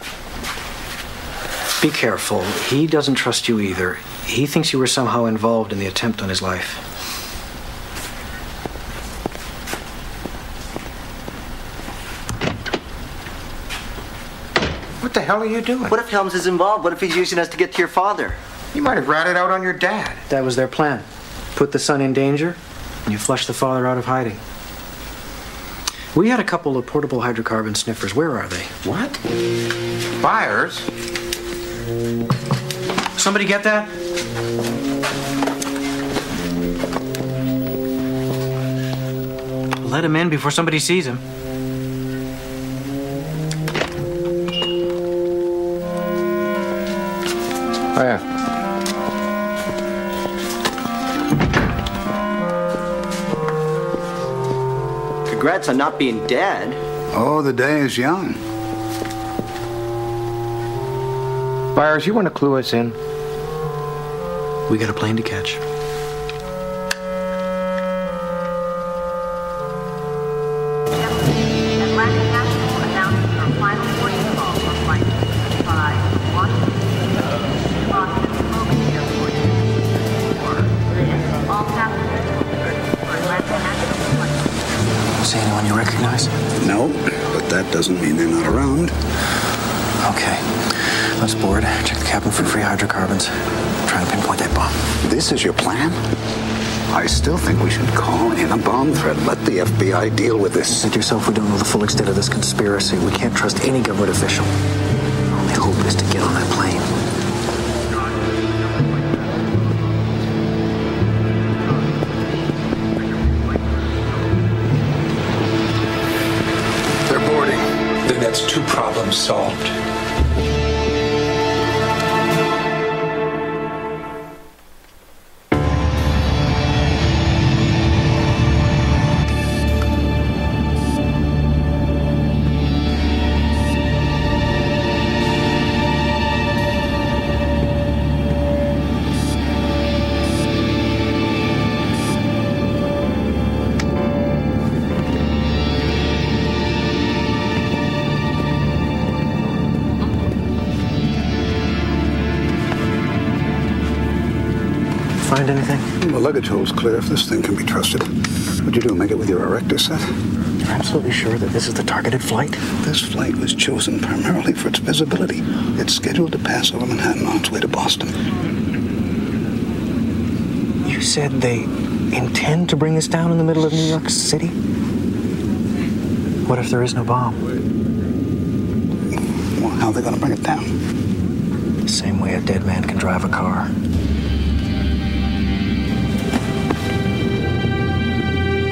be careful. He doesn't trust you either. He thinks you were somehow involved in the attempt on his life. What the hell are you doing? What if Helms is involved? What if he's using us to get to your father? You might have ratted out on your dad. That was their plan. Put the son in danger, and you flush the father out of hiding. We had a couple of portable hydrocarbon sniffers. Where are they? What? Buyers? Somebody get that? Let him in before somebody sees him. Oh, yeah. Congrats on not being dead. Oh, the day is young. Byers, you want to clue us in? We got a plane to catch. Is there anyone you recognize? No, but that doesn't mean they're not around. Okay. Let's board, check the cabin for free hydrocarbons. Try to pinpoint that bomb. This is your plan? I still think we should call in a bomb threat. Let the F B I deal with this. You said yourself we don't know the full extent of this conspiracy. We can't trust any government official. Our only hope is to get on that plane. They're boarding. Then that's two problems solved. Anything? The luggage hold's clear if this thing can be trusted. What'd you do, make it with your erector set? You're absolutely sure that this is the targeted flight? This flight was chosen primarily for its visibility. It's scheduled to pass over Manhattan on its way to Boston. You said they intend to bring this down in the middle of New York City? What if there is no bomb? Well, how are they going to bring it down? The same way a dead man can drive a car.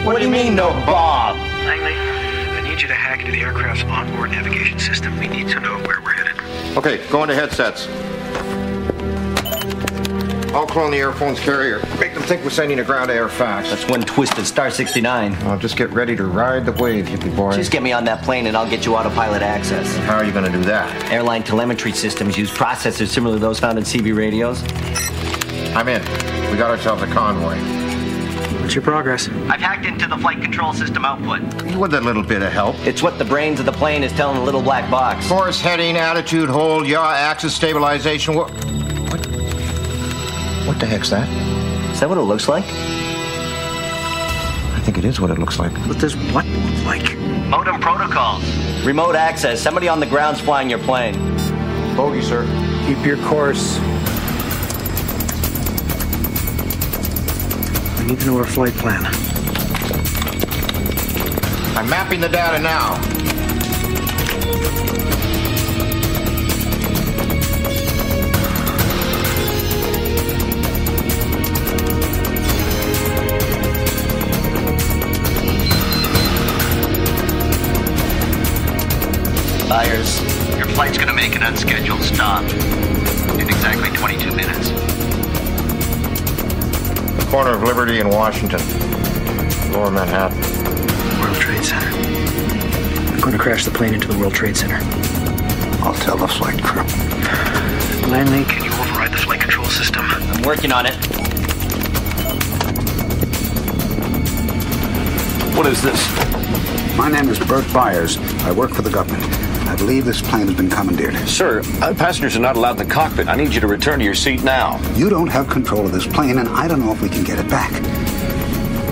What do you mean, no bomb? Langley, I need you to hack into the aircraft's onboard navigation system. We need to know where we're headed. Okay, go into headsets. I'll clone the airphone's carrier. Make them think we're sending a ground air fax. That's one twisted Star sixty-nine. I'll just get ready to ride the wave, hippie boy. Just get me on that plane and I'll get you autopilot access. How are you going to do that? Airline telemetry systems use processors similar to those found in C B radios. I'm in. We got ourselves a convoy. What's your progress? I've hacked into the flight control system output. With a little bit of help. It's what the brains of the plane is telling the little black box. Course heading, attitude hold, yaw, axis stabilization. What? What? What the heck's that? Is that what it looks like? I think it is what it looks like. What does what look like? Modem protocols. Remote access. Somebody on the ground's flying your plane. Bogey, sir. Keep your course. We need to know our flight plan. I'm mapping the data now. Liars. Your flight's gonna make an unscheduled stop in exactly twenty-two minutes. The corner of Liberty and Washington. Lower Manhattan. World Trade Center. I'm gonna crash the plane into the World Trade Center. I'll tell the flight crew. Langley, can you override the flight control system? I'm working on it. What is this? My name is Bert Byers. I work for the government. I believe this plane has been commandeered. Sir, uh, passengers are not allowed in the cockpit. I need you to return to your seat now. You don't have control of this plane, and I don't know if we can get it back.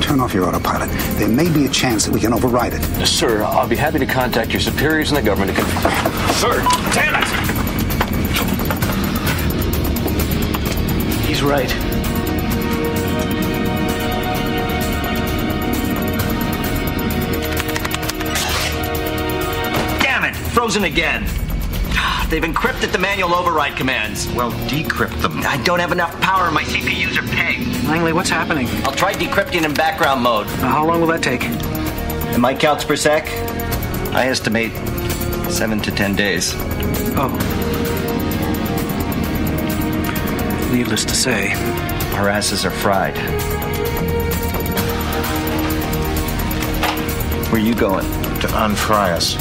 Turn off your autopilot. There may be a chance that we can override it. Sir, I'll be happy to contact your superiors in the government to confirm. Sir, damn it! He's right. Frozen again. They've encrypted the manual override commands. Well, decrypt them. I don't have enough power. My C P Us are pegged. Langley, what's happening? I'll try decrypting in background mode. Now, how long will that take? In my counts per sec, I estimate seven to ten days. Oh. Needless to say, our asses are fried. Where are you going? To unfry us.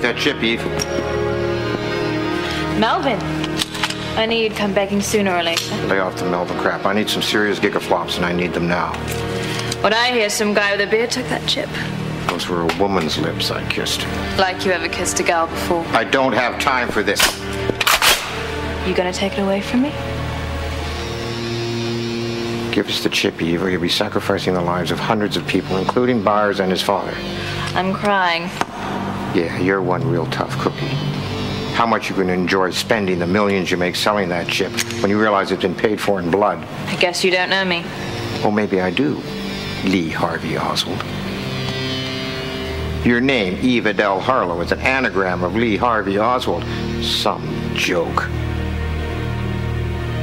That chip, Eve. Melvin, I knew you'd come begging sooner or later. Lay off the Melvin crap. I need some serious gigaflops, and I need them now. What I hear, some guy with a beard took that chip. Those were a woman's lips I kissed. Like you ever kissed a gal before. I don't have time for this. You gonna take it away from me? Give us the chip, Eve, or you'll be sacrificing the lives of hundreds of people, including Byers and his father. I'm crying. Yeah, you're one real tough cookie. How much you can enjoy spending the millions you make selling that chip when you realize it's been paid for in blood. I guess you don't know me. Oh, maybe I do, Lee Harvey Oswald. Your name, Eve Adele Harlow, is an anagram of Lee Harvey Oswald. Some joke.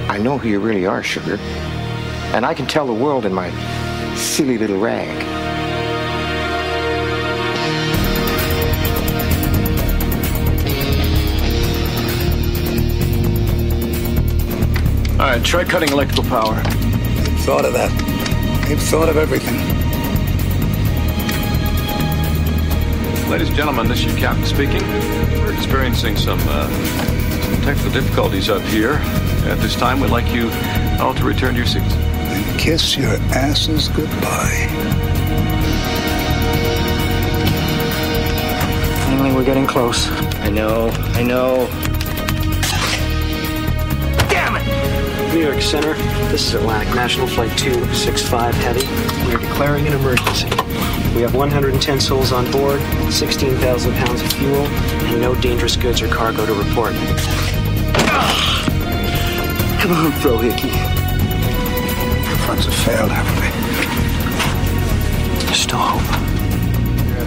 I know who you really are, sugar. And I can tell the world in my silly little rag. All right, try cutting electrical power. I've thought of that. I've thought of everything. Ladies and gentlemen, this is your captain speaking. We're experiencing some, uh, some technical difficulties up here. At this time, we'd like you all to return to your seats. And kiss your asses goodbye. Finally, we're getting close. I know, I know. New York Center, this is Atlantic National Flight two sixty-five Heavy. We are declaring an emergency. We have one hundred ten souls on board, sixteen thousand pounds of fuel, and no dangerous goods or cargo to report. Come on, Fro Hickey. The fronts have failed, haven't they? Still hope.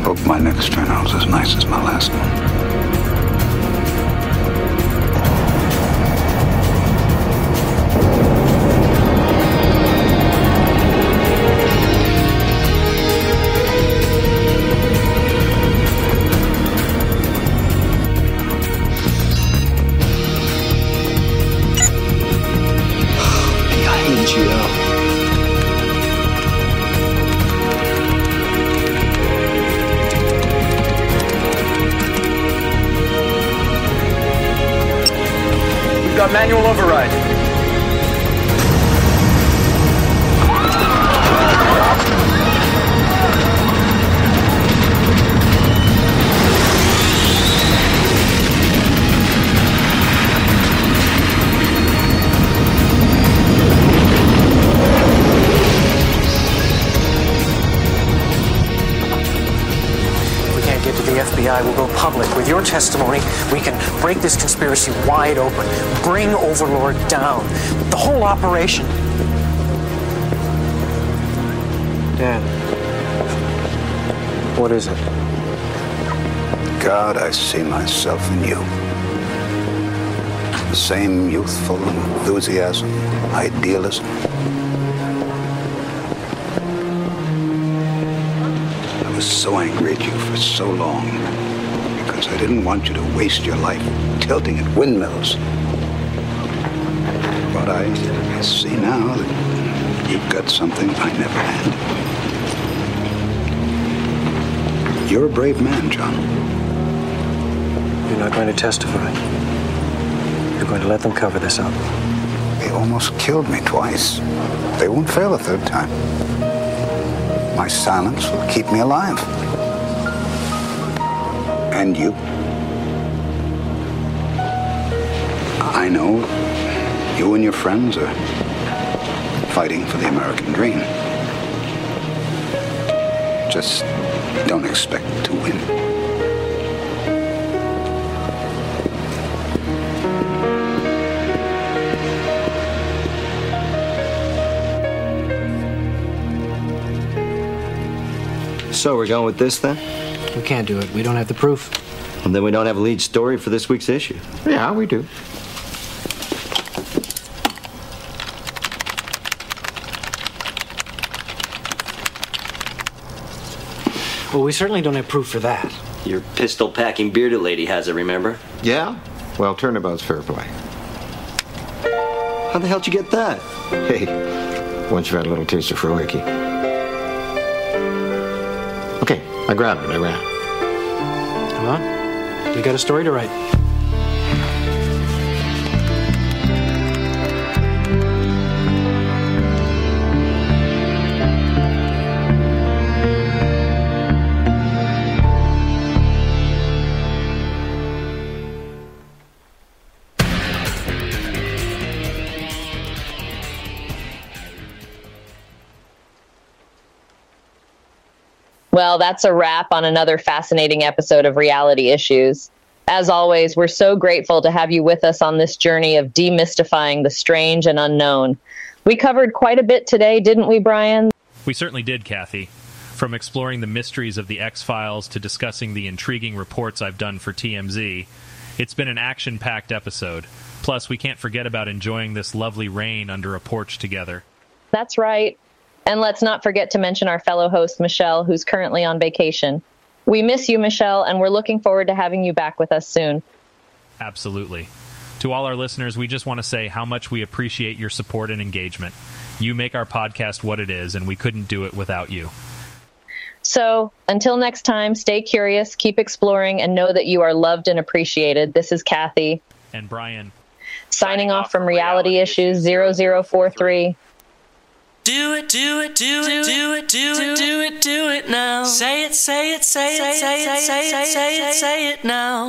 Hope my next turnout's as nice as my last one. your testimony, we can break this conspiracy wide open, bring Overlord down, the whole operation. Dan, what is it? God, I see myself in you. The same youthful enthusiasm, idealism. I was so angry at you for so long because I didn't want you to waste your life tilting at windmills. But I, I see now that you've got something I never had. You're a brave man, John. You're not going to testify. You're going to let them cover this up. They almost killed me twice. They won't fail a third time. My silence will keep me alive. And you? I know you and your friends are fighting for the American dream. Just don't expect to win. So we're going with this then? We can't do it. We don't have the proof. And then we don't have a lead story for this week's issue. Yeah, we do. Well, we certainly don't have proof for that. Your pistol-packing bearded lady has it, remember? Yeah? Well, turnabout's fair play. How the hell'd you get that? Hey, once you've had a little taste of Frewicki. Okay, I grabbed it, I ran. Come on, we got a story to write. Well, that's a wrap on another fascinating episode of Reality Issues. As always, we're so grateful to have you with us on this journey of demystifying the strange and unknown. We covered quite a bit today, didn't we, Brian? We certainly did, Kathy. From exploring the mysteries of the X-Files to discussing the intriguing reports I've done for T M Z, it's been an action-packed episode. Plus, we can't forget about enjoying this lovely rain under a porch together. That's right. And let's not forget to mention our fellow host, Michelle, who's currently on vacation. We miss you, Michelle, and we're looking forward to having you back with us soon. Absolutely. To all our listeners, we just want to say how much we appreciate your support and engagement. You make our podcast what it is, and we couldn't do it without you. So until next time, stay curious, keep exploring, and know that you are loved and appreciated. This is Kathy. And Brian. Signing off from Reality Issues zero zero four three. Do it, do it, do it, do it, do it, do it, do it now. Say it, say it, say it, say it, say it, say it, say it now.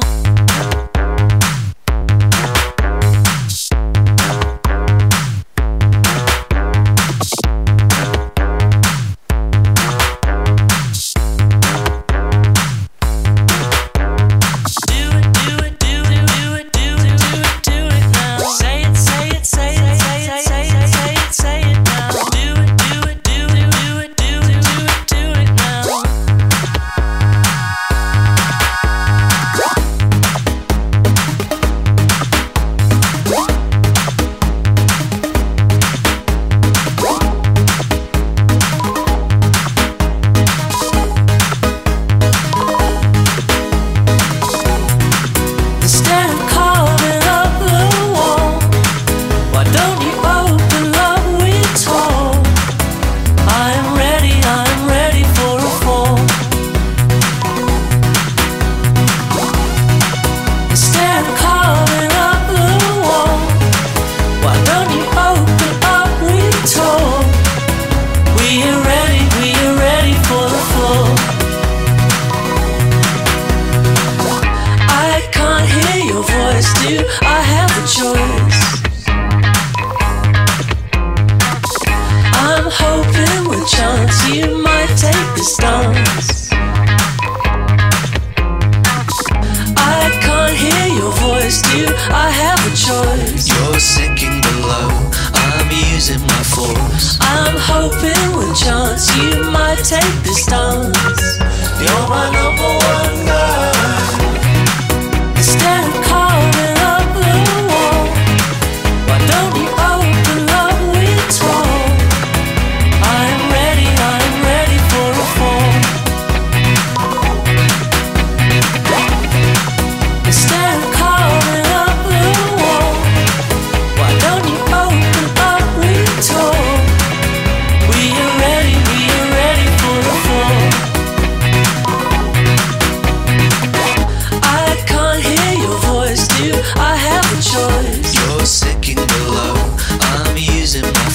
I losing my force. I'm hoping with chance you might take the stance. You're my number one guy. Instead of calling up the wall, why don't you open up with twelve? I'm ready, I'm ready for a fall. Instead of calling up the wall, why don't you open up with twelve? We are ready, we are ready for a fall. I can't hear your voice, do I have a choice? You're sick in the low, I'm using my